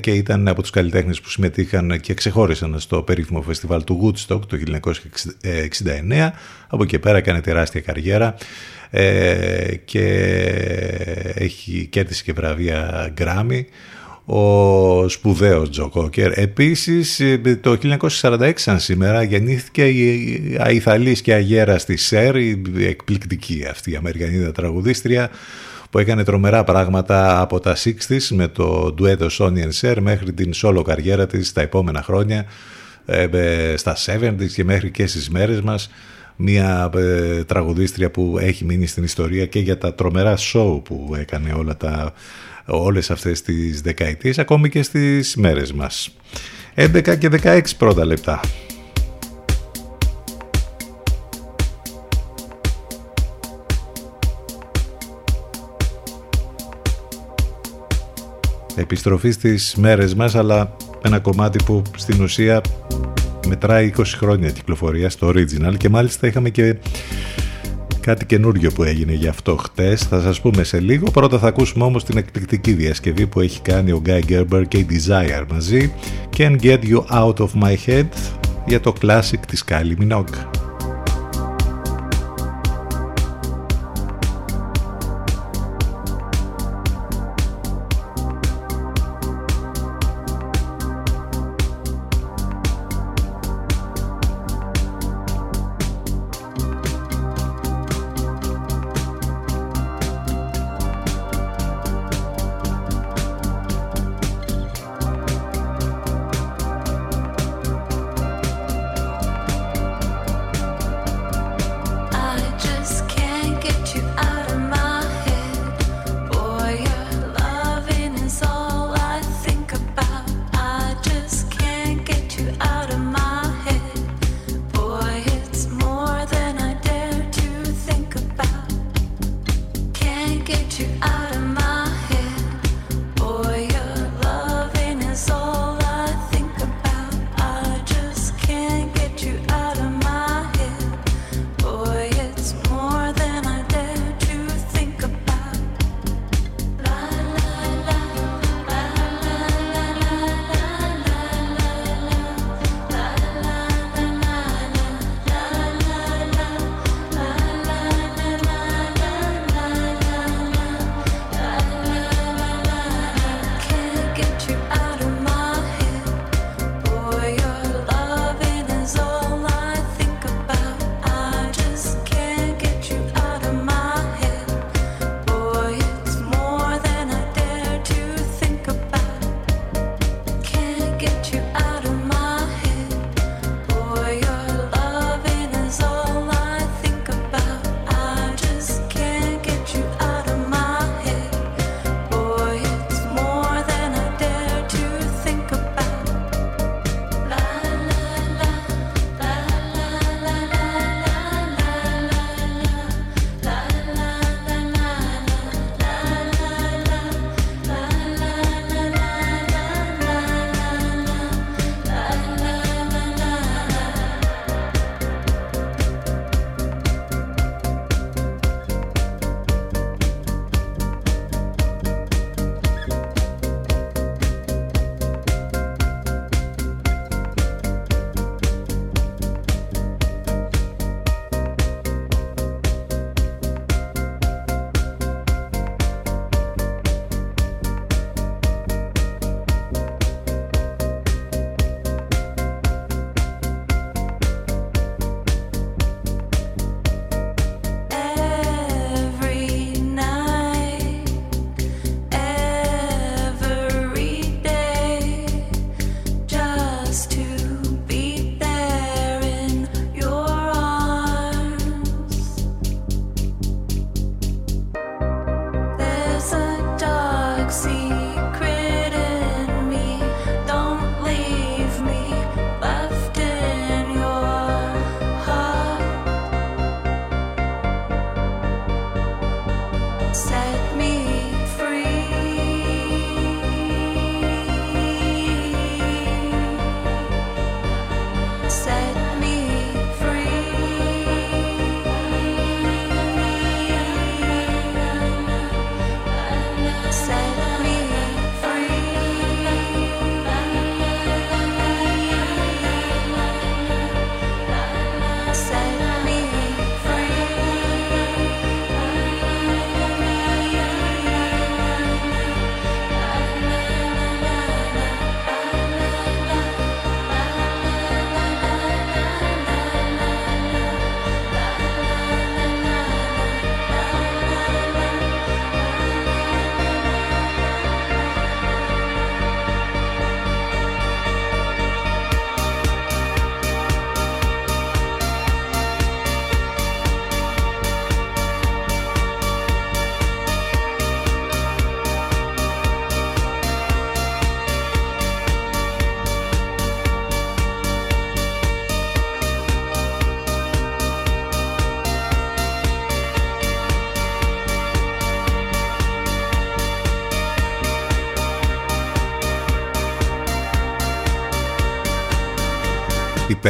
και ήταν από τους καλλιτέχνες που συμμετείχαν και ξεχώρισαν στο περίφημο φεστιβάλ του Woodstock το 1969. Από εκεί πέρα έκανε τεράστια καριέρα και έχει κέρδισε και βραβεία Grammy. Ο σπουδαίος Τζο Κόκερ. Επίσης το 1946 σαν σήμερα γεννήθηκε η αϊθαλής και αγέρα στη ΣΕΡ, η εκπληκτική αυτή η Αμερικανίδα τραγουδίστρια που έκανε τρομερά πράγματα από τα 60's με το ντουέτο Sonny and Cher μέχρι την σόλο καριέρα της τα επόμενα χρόνια στα 70's και μέχρι και στις μέρες μας. Μια τραγουδίστρια που έχει μείνει στην ιστορία και για τα τρομερά show που έκανε όλες αυτές τις δεκαετίες, ακόμη και στις μέρες μας. 11 και 16 πρώτα λεπτά. Επιστροφή στις μέρες μας, αλλά ένα κομμάτι που στην ουσία μετράει 20 χρόνια κυκλοφορία στο original, και μάλιστα είχαμε και κάτι καινούριο που έγινε γι' αυτό χτες, θα σας πούμε σε λίγο. Πρώτα θα ακούσουμε όμως την εκπληκτική διασκευή που έχει κάνει ο Guy Gerber και η Desire μαζί, Can't Get You Out Of My Head, για το classic της Kylie Minogue.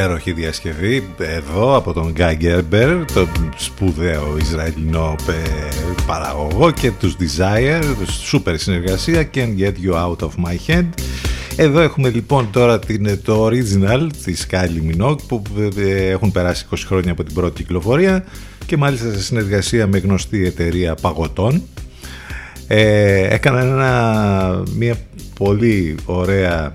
υπέροχη διασκευή εδώ από τον Guy Gerber, τον σπουδαίο Ισραηλινό παραγωγό, και τους Desire, σούπερ συνεργασία, Can't Get You Out Of My Head. Εδώ έχουμε λοιπόν τώρα το original της Kylie Minogue, που έχουν περάσει 20 χρόνια από την πρώτη κυκλοφορία και μάλιστα σε συνεργασία με γνωστή εταιρεία παγωτών. Έκαναν μια πολύ ωραία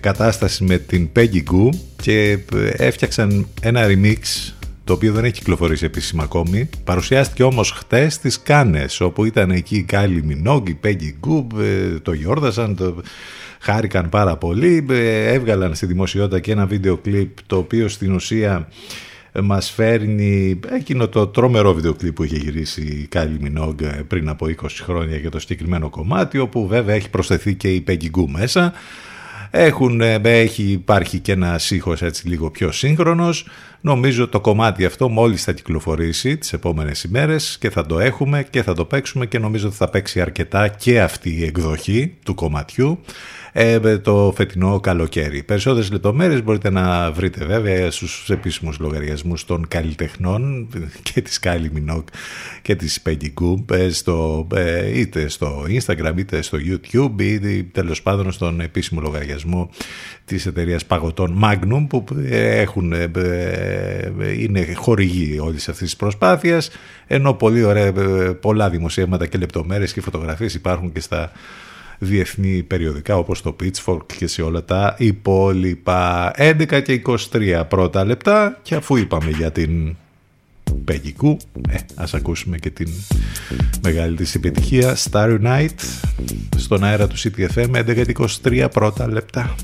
κατάσταση με την Peggy Gou και έφτιαξαν ένα remix, το οποίο δεν έχει κυκλοφορήσει επίσημα ακόμη. Παρουσιάστηκε όμως χτες στις Κάνες, όπου ήταν εκεί η Kylie Minogue, η Peggy Gou, το γιόρτασαν, χάρηκαν πάρα πολύ, έβγαλαν στη δημοσιότητα και ένα βίντεο κλιπ, το οποίο στην ουσία μας φέρνει εκείνο το τρομερό βίντεο κλιπ που είχε γυρίσει η Kylie Minogue πριν από 20 χρόνια για το συγκεκριμένο κομμάτι, όπου βέβαια έχει προσθεθεί και η Peggy Gou μέσα. Υπάρχει και ένα ήχος έτσι λίγο πιο σύγχρονος. Νομίζω το κομμάτι αυτό μόλις θα κυκλοφορήσει τις επόμενες ημέρες και θα το έχουμε και θα το παίξουμε, και νομίζω ότι θα παίξει αρκετά και αυτή η εκδοχή του κομματιού το φετινό καλοκαίρι. Περισσότερες λεπτομέρειες μπορείτε να βρείτε βέβαια στους επίσημους λογαριασμούς των καλλιτεχνών, και της Kylie Minogue και της Peggy Gou, είτε στο Instagram είτε στο YouTube, είτε τέλος πάντων στον επίσημο λογαριασμό της εταιρείας παγωτών Magnum, που είναι χορηγοί όλης αυτής της προσπάθειας, ενώ πολύ ωραία, πολλά δημοσιεύματα και λεπτομέρειες και φωτογραφίες υπάρχουν και στα διεθνή περιοδικά όπως το Pitchfork και σε όλα τα υπόλοιπα. 11 και 23 πρώτα λεπτά, και αφού είπαμε για την Peggy Gou, ας ακούσουμε και την μεγάλη της επιτυχία Starry Night στον αέρα του CityFM. 11 και 23 πρώτα λεπτά.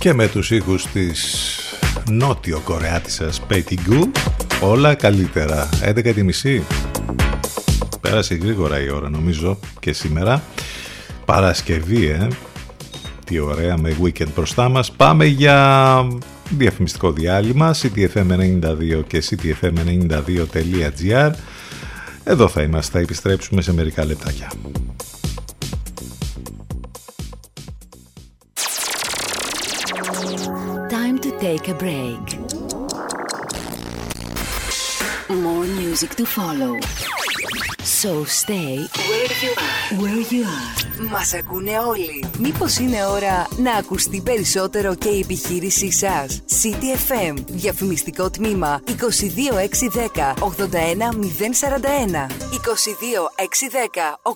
και με τους ήχους της νότιο κορεάτισσας Peggy Gou, όλα καλύτερα. 11.30 πέρασε γρήγορα η ώρα νομίζω και σήμερα. Παρασκευή, τι ωραία, με weekend μπροστά μας. Πάμε για διαφημιστικό διάλειμμα. CityFM92 και CityFM92.gr. Εδώ θα είμαστε, θα επιστρέψουμε σε μερικά λεπτάκια. Time to take a break. More music to follow. So stay where you are. Μας ακούνε όλοι. Μήπως είναι ώρα να ακουστεί περισσότερο και η επιχείρησή σας? City FM. Διαφημιστικό τμήμα 22610 81041. 22610 81041.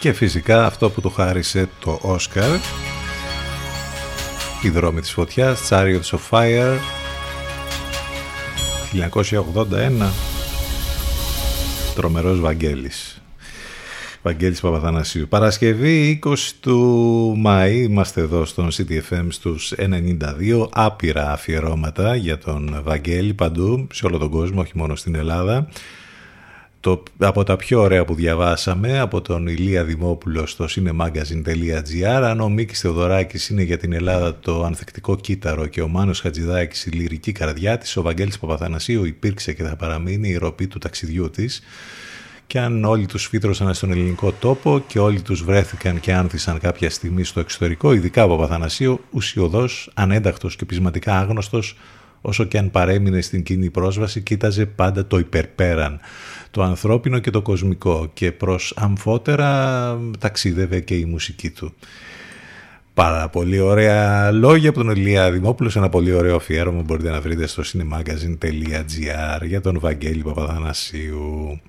Και φυσικά αυτό που του χάρισε το Όσκαρ, η δρόμη της φωτιάς, Chariots of Fire, 1981. Τρομερός Βαγγέλης, Βαγγέλης Παπαθανασίου. Παρασκευή 20 του Μαΐου είμαστε εδώ στον CityFM στους 92. Άπειρα αφιερώματα για τον Βαγγέλη παντού, σε όλο τον κόσμο, όχι μόνο στην Ελλάδα. Από τα πιο ωραία που διαβάσαμε από τον Ηλία Δημόπουλο στο cinemagazine.gr. Αν ο Μίκης Θεοδωράκης είναι για την Ελλάδα το ανθεκτικό κύτταρο και ο Μάνος Χατζηδάκης η λυρική καρδιά της, ο Βαγγέλης Παπαθανασίου υπήρξε και θα παραμείνει η ροπή του ταξιδιού της. Και αν όλοι τους φύτρωσαν στον ελληνικό τόπο και όλοι τους βρέθηκαν και άνθησαν κάποια στιγμή στο εξωτερικό, ειδικά ο Παπαθανασίου, ουσιωδώς ανένταχτος και πεισματικά άγνωστος, όσο και αν παρέμεινε στην κοινή πρόσβαση, κοίταζε πάντα το υπερπέραν, το ανθρώπινο και το κοσμικό, και προς αμφότερα ταξίδευε και η μουσική του. Πάρα πολύ ωραία λόγια από τον Ηλία Δημόπουλο, ένα πολύ ωραίο αφιέρωμα μπορείτε να βρείτε στο cinemagazine.gr για τον Βαγγέλη Παπαθανασίου.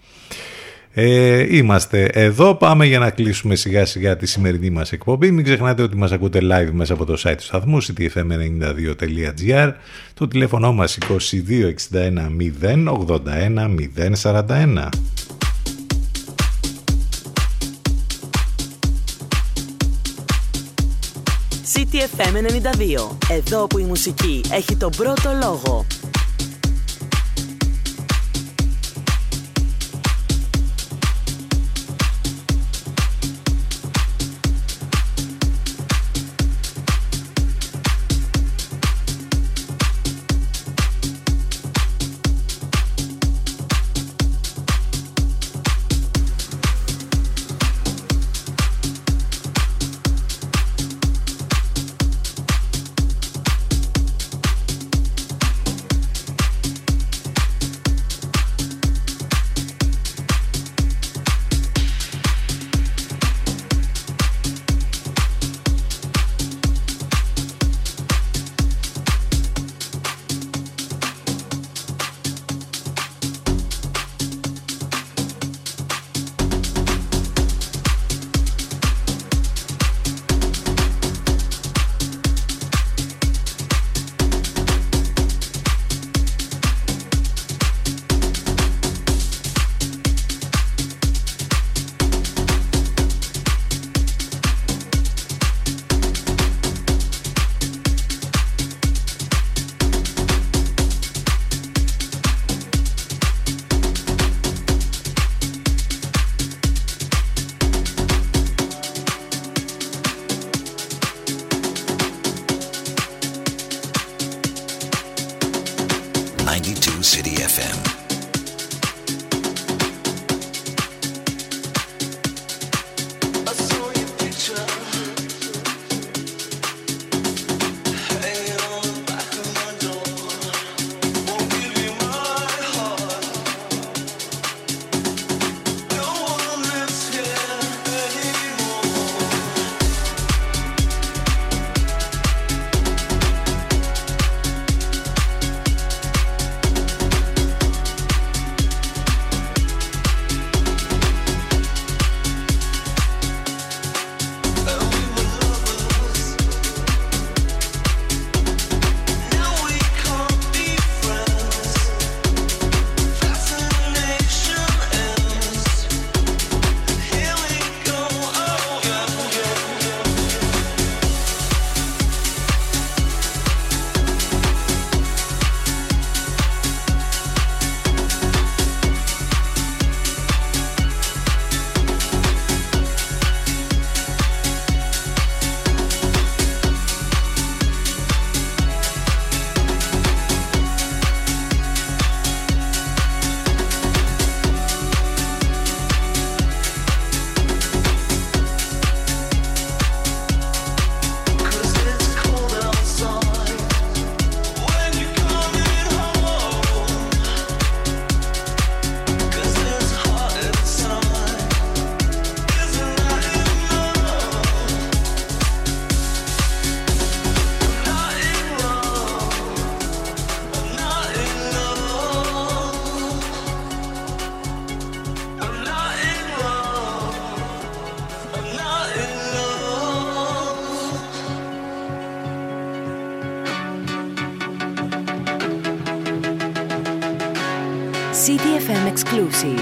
Είμαστε εδώ, πάμε για να κλείσουμε σιγά σιγά τη σημερινή μας εκπομπή. Μην ξεχνάτε ότι μας ακούτε live μέσα από το site του σταθμού cityfm92.gr. Το τηλέφωνο μας 2261 081 041. CityFM 92, εδώ που η μουσική έχει τον πρώτο λόγο. CityFM exclusive.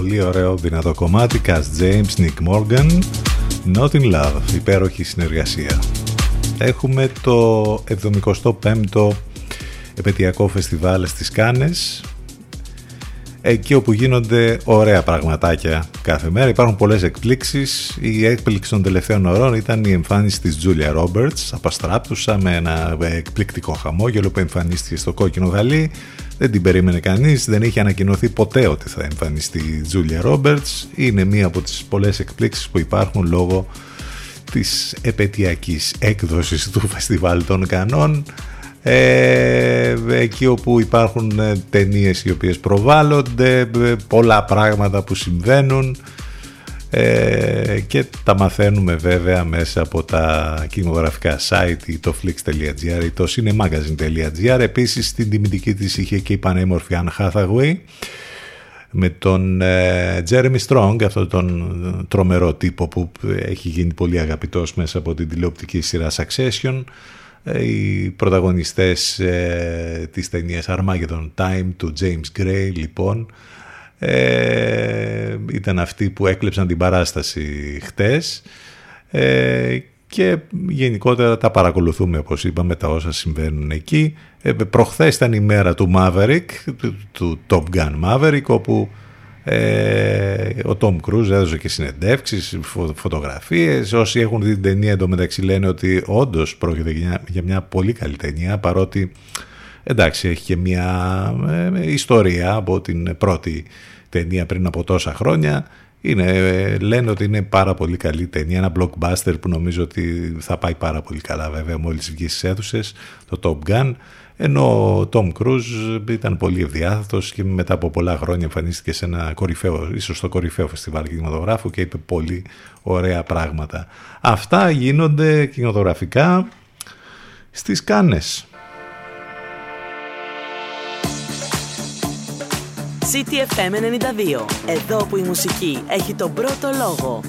πολύ ωραίο δυνατό κομμάτι. Cass James, Nick Morgan, Not in Love, υπέροχη συνεργασία. Έχουμε το 75ο επαιτειακό φεστιβάλ στις Κάνες, εκεί όπου γίνονται ωραία πραγματάκια κάθε μέρα. Υπάρχουν πολλές εκπλήξεις. Η έκπληξη των τελευταίων ωρών ήταν η εμφάνιση της Τζούλια Ρόμπερτς. Απαστράπτουσα με ένα εκπληκτικό χαμόγελο που εμφανίστηκε στο κόκκινο γαλί. Δεν την περίμενε κανείς, δεν είχε ανακοινωθεί ποτέ ότι θα εμφανιστεί η Τζούλια Ρόμπερτς. Είναι μία από τις πολλές εκπλήξεις που υπάρχουν λόγω της επαιτειακής έκδοσης του Φεστιβάλ των Κανών. Εκεί όπου υπάρχουν ταινίες οι οποίες προβάλλονται, πολλά πράγματα που συμβαίνουν και τα μαθαίνουμε βέβαια μέσα από τα κινηματογραφικά site ή το flix.gr ή το cinemagazine.gr. Επίσης στην τιμητική της είχε και η πανέμορφη Anne Hathaway με τον Jeremy Strong, αυτόν τον τρομερό τύπο που έχει γίνει πολύ αγαπητός μέσα από την τηλεοπτική σειρά Succession. Οι πρωταγωνιστές της ταινίας Armageddon Time του James Gray λοιπόν ήταν αυτοί που έκλεψαν την παράσταση χτες και γενικότερα τα παρακολουθούμε, όπως είπαμε, τα όσα συμβαίνουν εκεί. Προχθές ήταν η μέρα του Maverick, του Top Gun Maverick, όπου ο Tom Cruise έδωσε και συνεντεύξεις, φωτογραφίες. Όσοι έχουν δει την ταινία εντωμεταξύ λένε ότι όντως πρόκειται για μια πολύ καλή ταινία, παρότι εντάξει έχει και μια ιστορία από την πρώτη ταινία πριν από τόσα χρόνια. Λένε ότι είναι πάρα πολύ καλή ταινία, ένα blockbuster που νομίζω ότι θα πάει πάρα πολύ καλά βέβαια μόλις βγει στις αίθουσες, το Top Gun. Ενώ ο Tom Cruise ήταν πολύ ευδιάθετος και μετά από πολλά χρόνια εμφανίστηκε σε ένα κορυφαίο, ίσως το κορυφαίο φεστιβάλ κινηματογράφου και είπε πολύ ωραία πράγματα. Αυτά γίνονται κινηματογραφικά στις Κάνες. CityFM 92. Εδώ που η μουσική έχει τον πρώτο λόγο.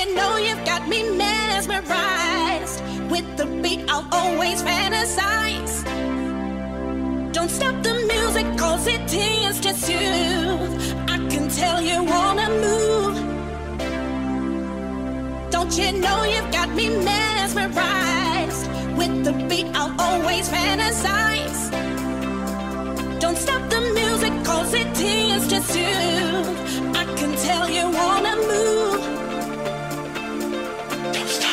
You know you've got me mesmerized. With the beat I'll always fantasize. Don't stop the music 'cause it is just you. I can tell you wanna move. Don't you know you've got me mesmerized. With the beat I'll always fantasize. Don't stop the music 'cause it is just you. I can tell you wanna move. Music.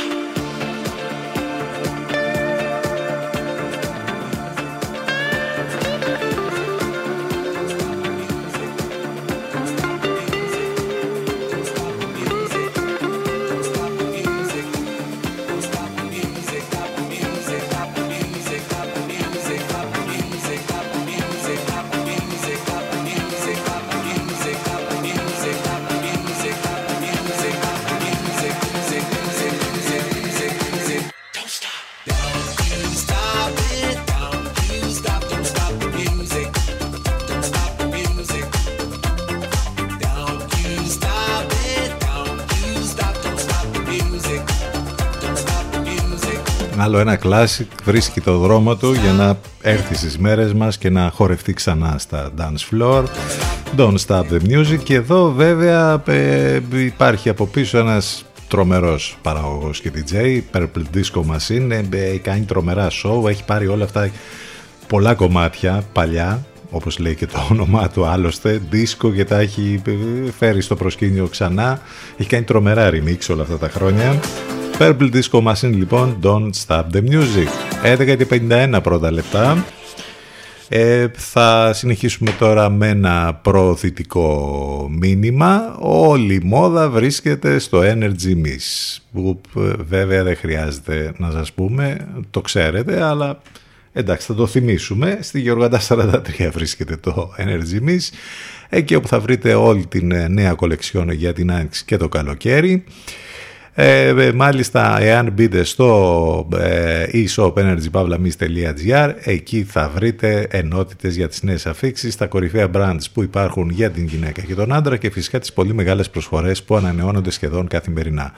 άλλο ένα classic βρίσκει το δρόμο του για να έρθει στις μέρες μας και να χορευτεί ξανά στα dance floor. Don't Stop the Music. Και εδώ βέβαια υπάρχει από πίσω ένας τρομερός παραγωγός και DJ, Purple Disco Machine, κάνει τρομερά show, έχει πάρει όλα αυτά πολλά κομμάτια παλιά, όπως λέει και το όνομά του άλλωστε, disco, και τα έχει φέρει στο προσκήνιο ξανά, έχει κάνει τρομερά remix όλα αυτά τα χρόνια. Purple Disco Machine λοιπόν, Don't Stop the Music. 11:51 πρώτα λεπτά. Θα συνεχίσουμε τώρα με ένα προωθητικό μήνυμα. Όλη η μόδα βρίσκεται στο Energy Miss, που βέβαια δεν χρειάζεται να σας πούμε, το ξέρετε, αλλά εντάξει, θα το θυμίσουμε. Στη Γεωργαντά 43 βρίσκεται το Energy Miss, εκεί όπου θα βρείτε όλη την νέα κολεξιόν για την άνοιξη και το καλοκαίρι. Μάλιστα, εάν μπείτε στο e-shop energypavlamis.gr, εκεί θα βρείτε ενότητες για τις νέες αφίξεις, τα κορυφαία brands που υπάρχουν για την γυναίκα και τον άντρα και φυσικά τις πολύ μεγάλες προσφορές που ανανεώνονται σχεδόν καθημερινά.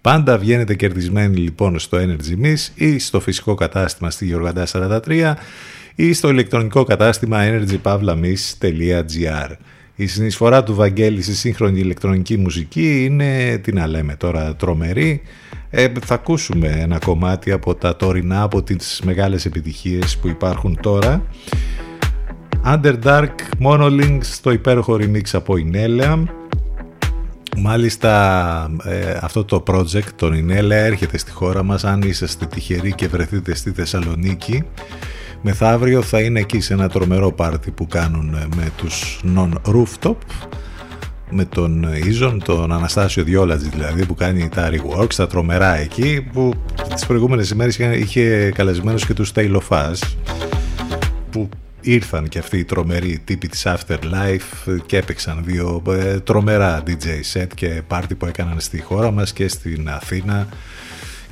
Πάντα βγαίνετε κερδισμένοι λοιπόν στο Energy Miss ή στο φυσικό κατάστημα στη Γεωργαντά 43 ή στο ηλεκτρονικό κατάστημα energypavlamis.gr. Η συνεισφορά του Βαγγέλη στη σύγχρονη ηλεκτρονική μουσική είναι, τι να λέμε τώρα, τρομερή. Θα ακούσουμε ένα κομμάτι από τα τωρινά, από τις μεγάλες επιτυχίες που υπάρχουν τώρα. Underdark Monolink στο υπέροχο remix από Ινέλεα. Μάλιστα αυτό το project των Ινέλεα έρχεται στη χώρα μας. Αν είσαστε τυχεροί και βρεθείτε στη Θεσσαλονίκη μεθαύριο, θα είναι εκεί σε ένα τρομερό πάρτι που κάνουν με τους non-rooftop, με τον Ίζον, τον Αναστάσιο Διόλατζη δηλαδή, που κάνει τα reworks, τα τρομερά εκεί, που τις προηγούμενες ημέρες είχε καλεσμένους και τους Tale of Us, που ήρθαν και αυτοί οι τρομεροί τύποι της Afterlife και έπαιξαν δύο τρομερά DJ set και πάρτι που έκαναν στη χώρα μας και στην Αθήνα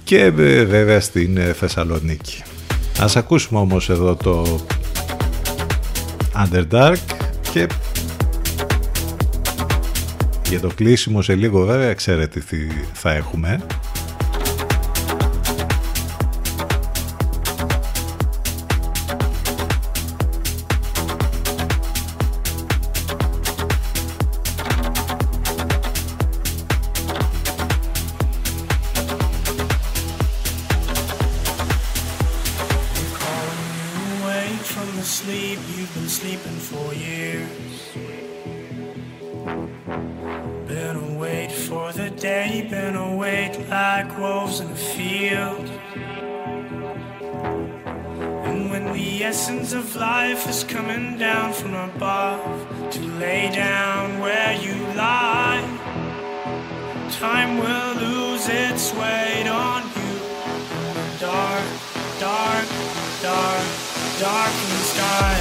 και βέβαια στην Θεσσαλονίκη. Ας ακούσουμε όμως εδώ το Underdark και για το κλείσιμο σε λίγο βέβαια ξέρετε τι θα έχουμε. Of life is coming down from above to lay down where you lie. Time will lose its weight on you. Dark, dark, dark, dark in the sky.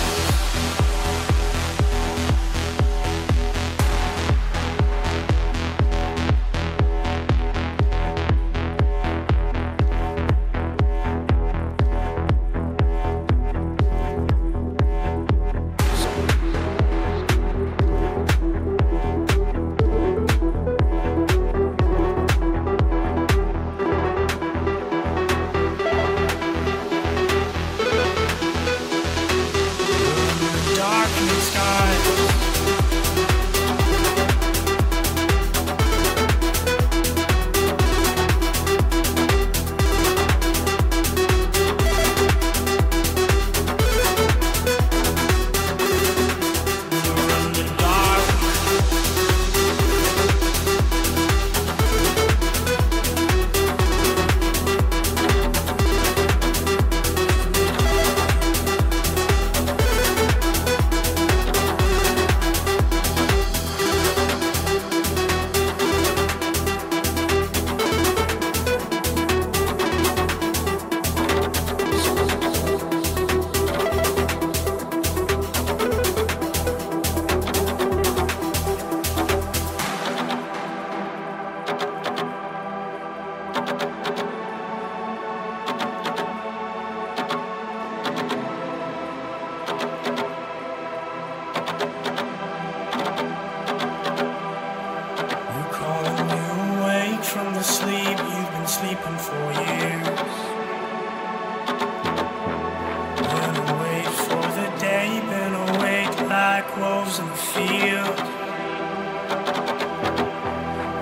like wolves in the field.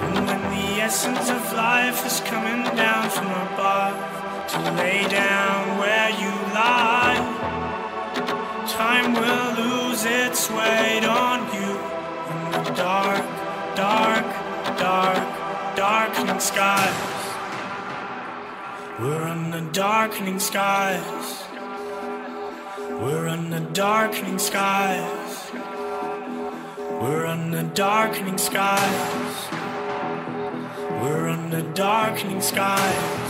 And when the essence of life is coming down from above, to lay down where you lie, time will lose its weight on you in the dark, dark, dark, darkening skies. We're under darkening skies. We're under darkening skies. We're under darkening skies. We're under darkening skies.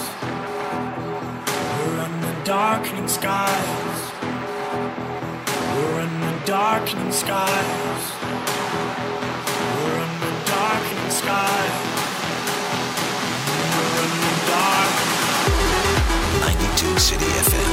We're under darkening skies. We're under darkening skies. We're under darkening skies. We're under dark. 92 CityFM.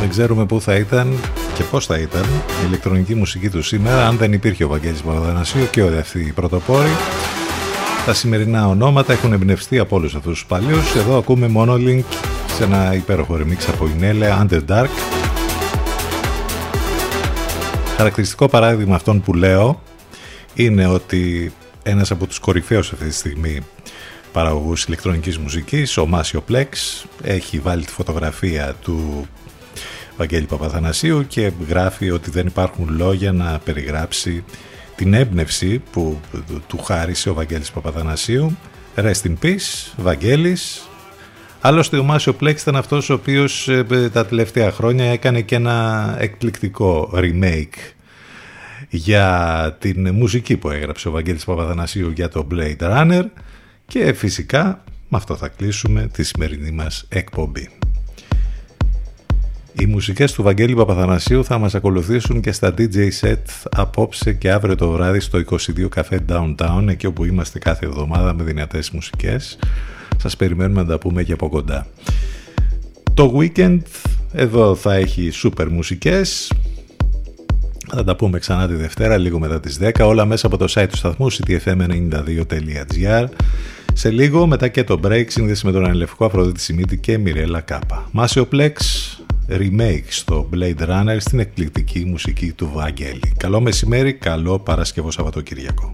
Δεν ξέρουμε πού θα ήταν και πώς θα ήταν η ηλεκτρονική μουσική του σήμερα αν δεν υπήρχε ο Βαγγέλης Παπαθανασίου και όλοι αυτοί οι πρωτοπόροι. Τα σημερινά ονόματα έχουν εμπνευστεί από όλους αυτούς τους παλιούς. Εδώ ακούμε Monolink σε ένα υπέροχο remix από Ινέλεα, Underdark. Χαρακτηριστικό παράδειγμα αυτών που λέω είναι ότι ένας από τους κορυφαίους αυτή τη στιγμή παραγωγούς ηλεκτρονικής μουσικής, ο Μασέο Πλεξ, έχει βάλει τη φωτογραφία του Βαγγέλη Παπαθανασίου και γράφει ότι δεν υπάρχουν λόγια να περιγράψει την έμπνευση που του χάρισε ο Βαγγέλης Παπαθανασίου. Rest in peace, Βαγγέλης. Άλλωστε ο Μασέο Πλεξ ήταν αυτός ο οποίος τα τελευταία χρόνια έκανε και ένα εκπληκτικό remake για την μουσική που έγραψε ο Βαγγέλης Παπαθανασίου για το Blade Runner και φυσικά με αυτό θα κλείσουμε τη σημερινή μας εκπομπή. Οι μουσικές του Βαγγέλη Παπαθανασίου θα μας ακολουθήσουν και στα DJ set απόψε και αύριο το βράδυ στο 22 Cafe Downtown, εκεί όπου είμαστε κάθε εβδομάδα με δυνατές μουσικές. Σας περιμένουμε να τα πούμε και από κοντά. Το weekend εδώ θα έχει super μουσικές. Θα τα πούμε ξανά τη Δευτέρα λίγο μετά τις 10, όλα μέσα από το site του σταθμού cityfm92.gr. Σε λίγο μετά και το break, σύνδεση με τον Ανελευκό, Αφροδίτη Σιμίτη και Μιρέλα Κάπα. Μασέο Πλεξ, remake στο Blade Runner στην εκπληκτική μουσική του Βαγγέλη. Καλό μεσημέρι, καλό Παρασκευό Σαββατοκυριακό.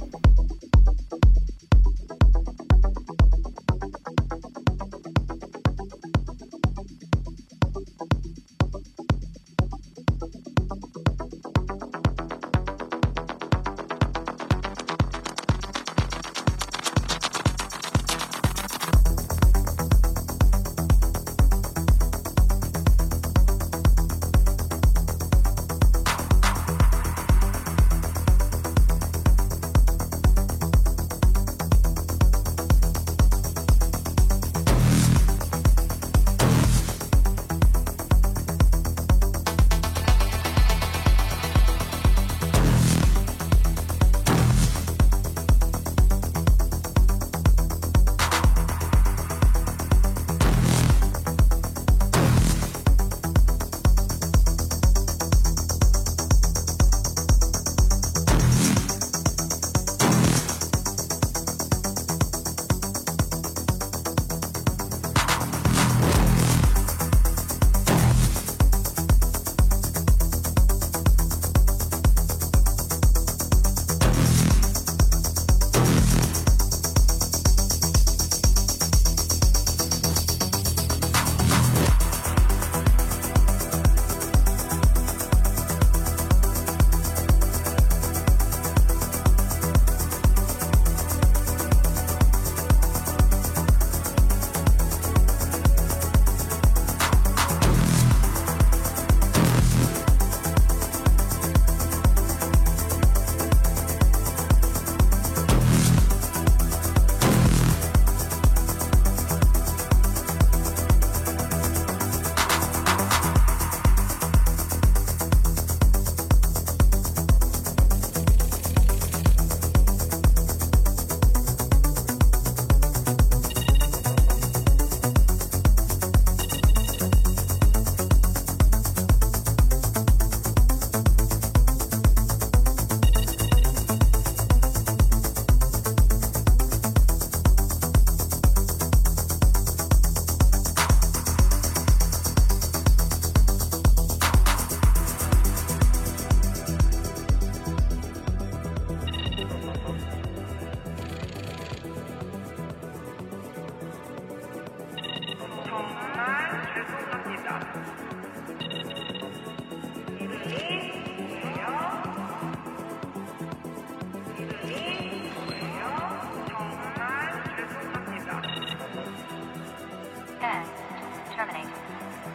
Terminate.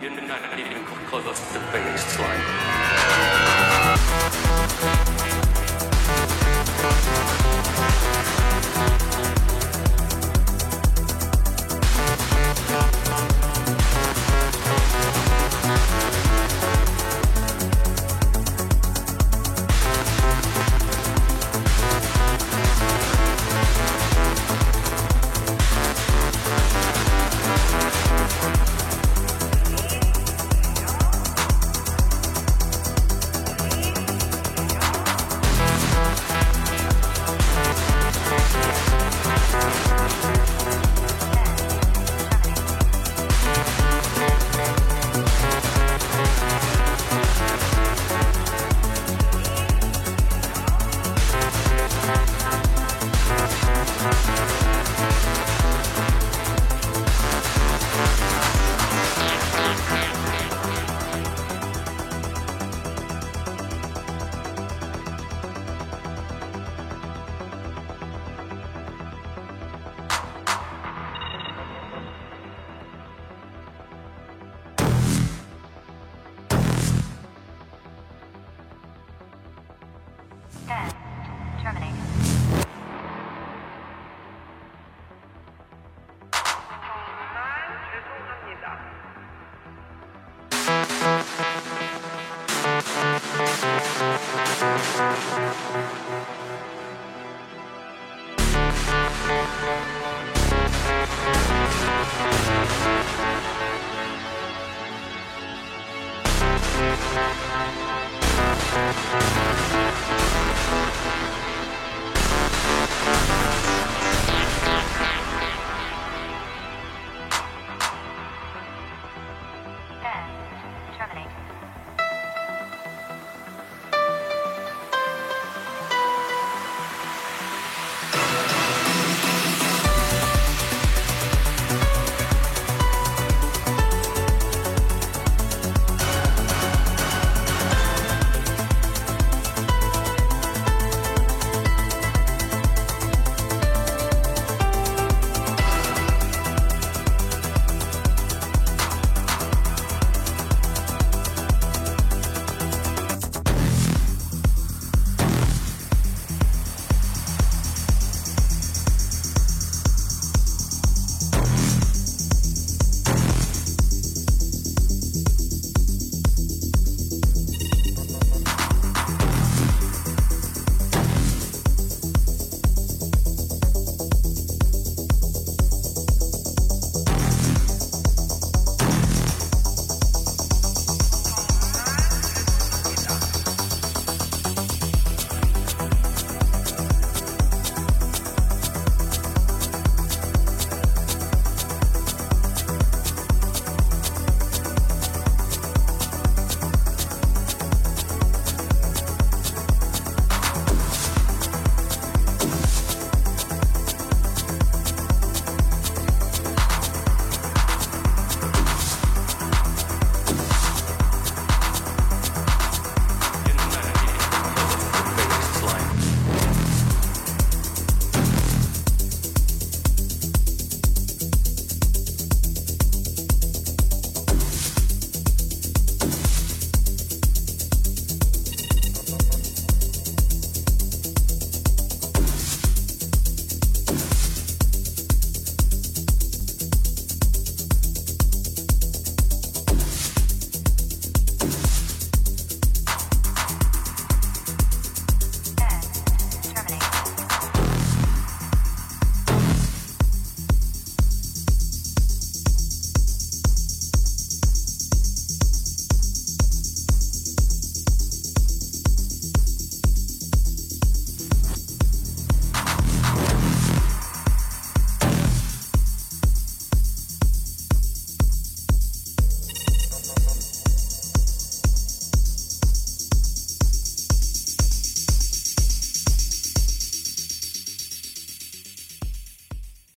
You're not even close to the finish line.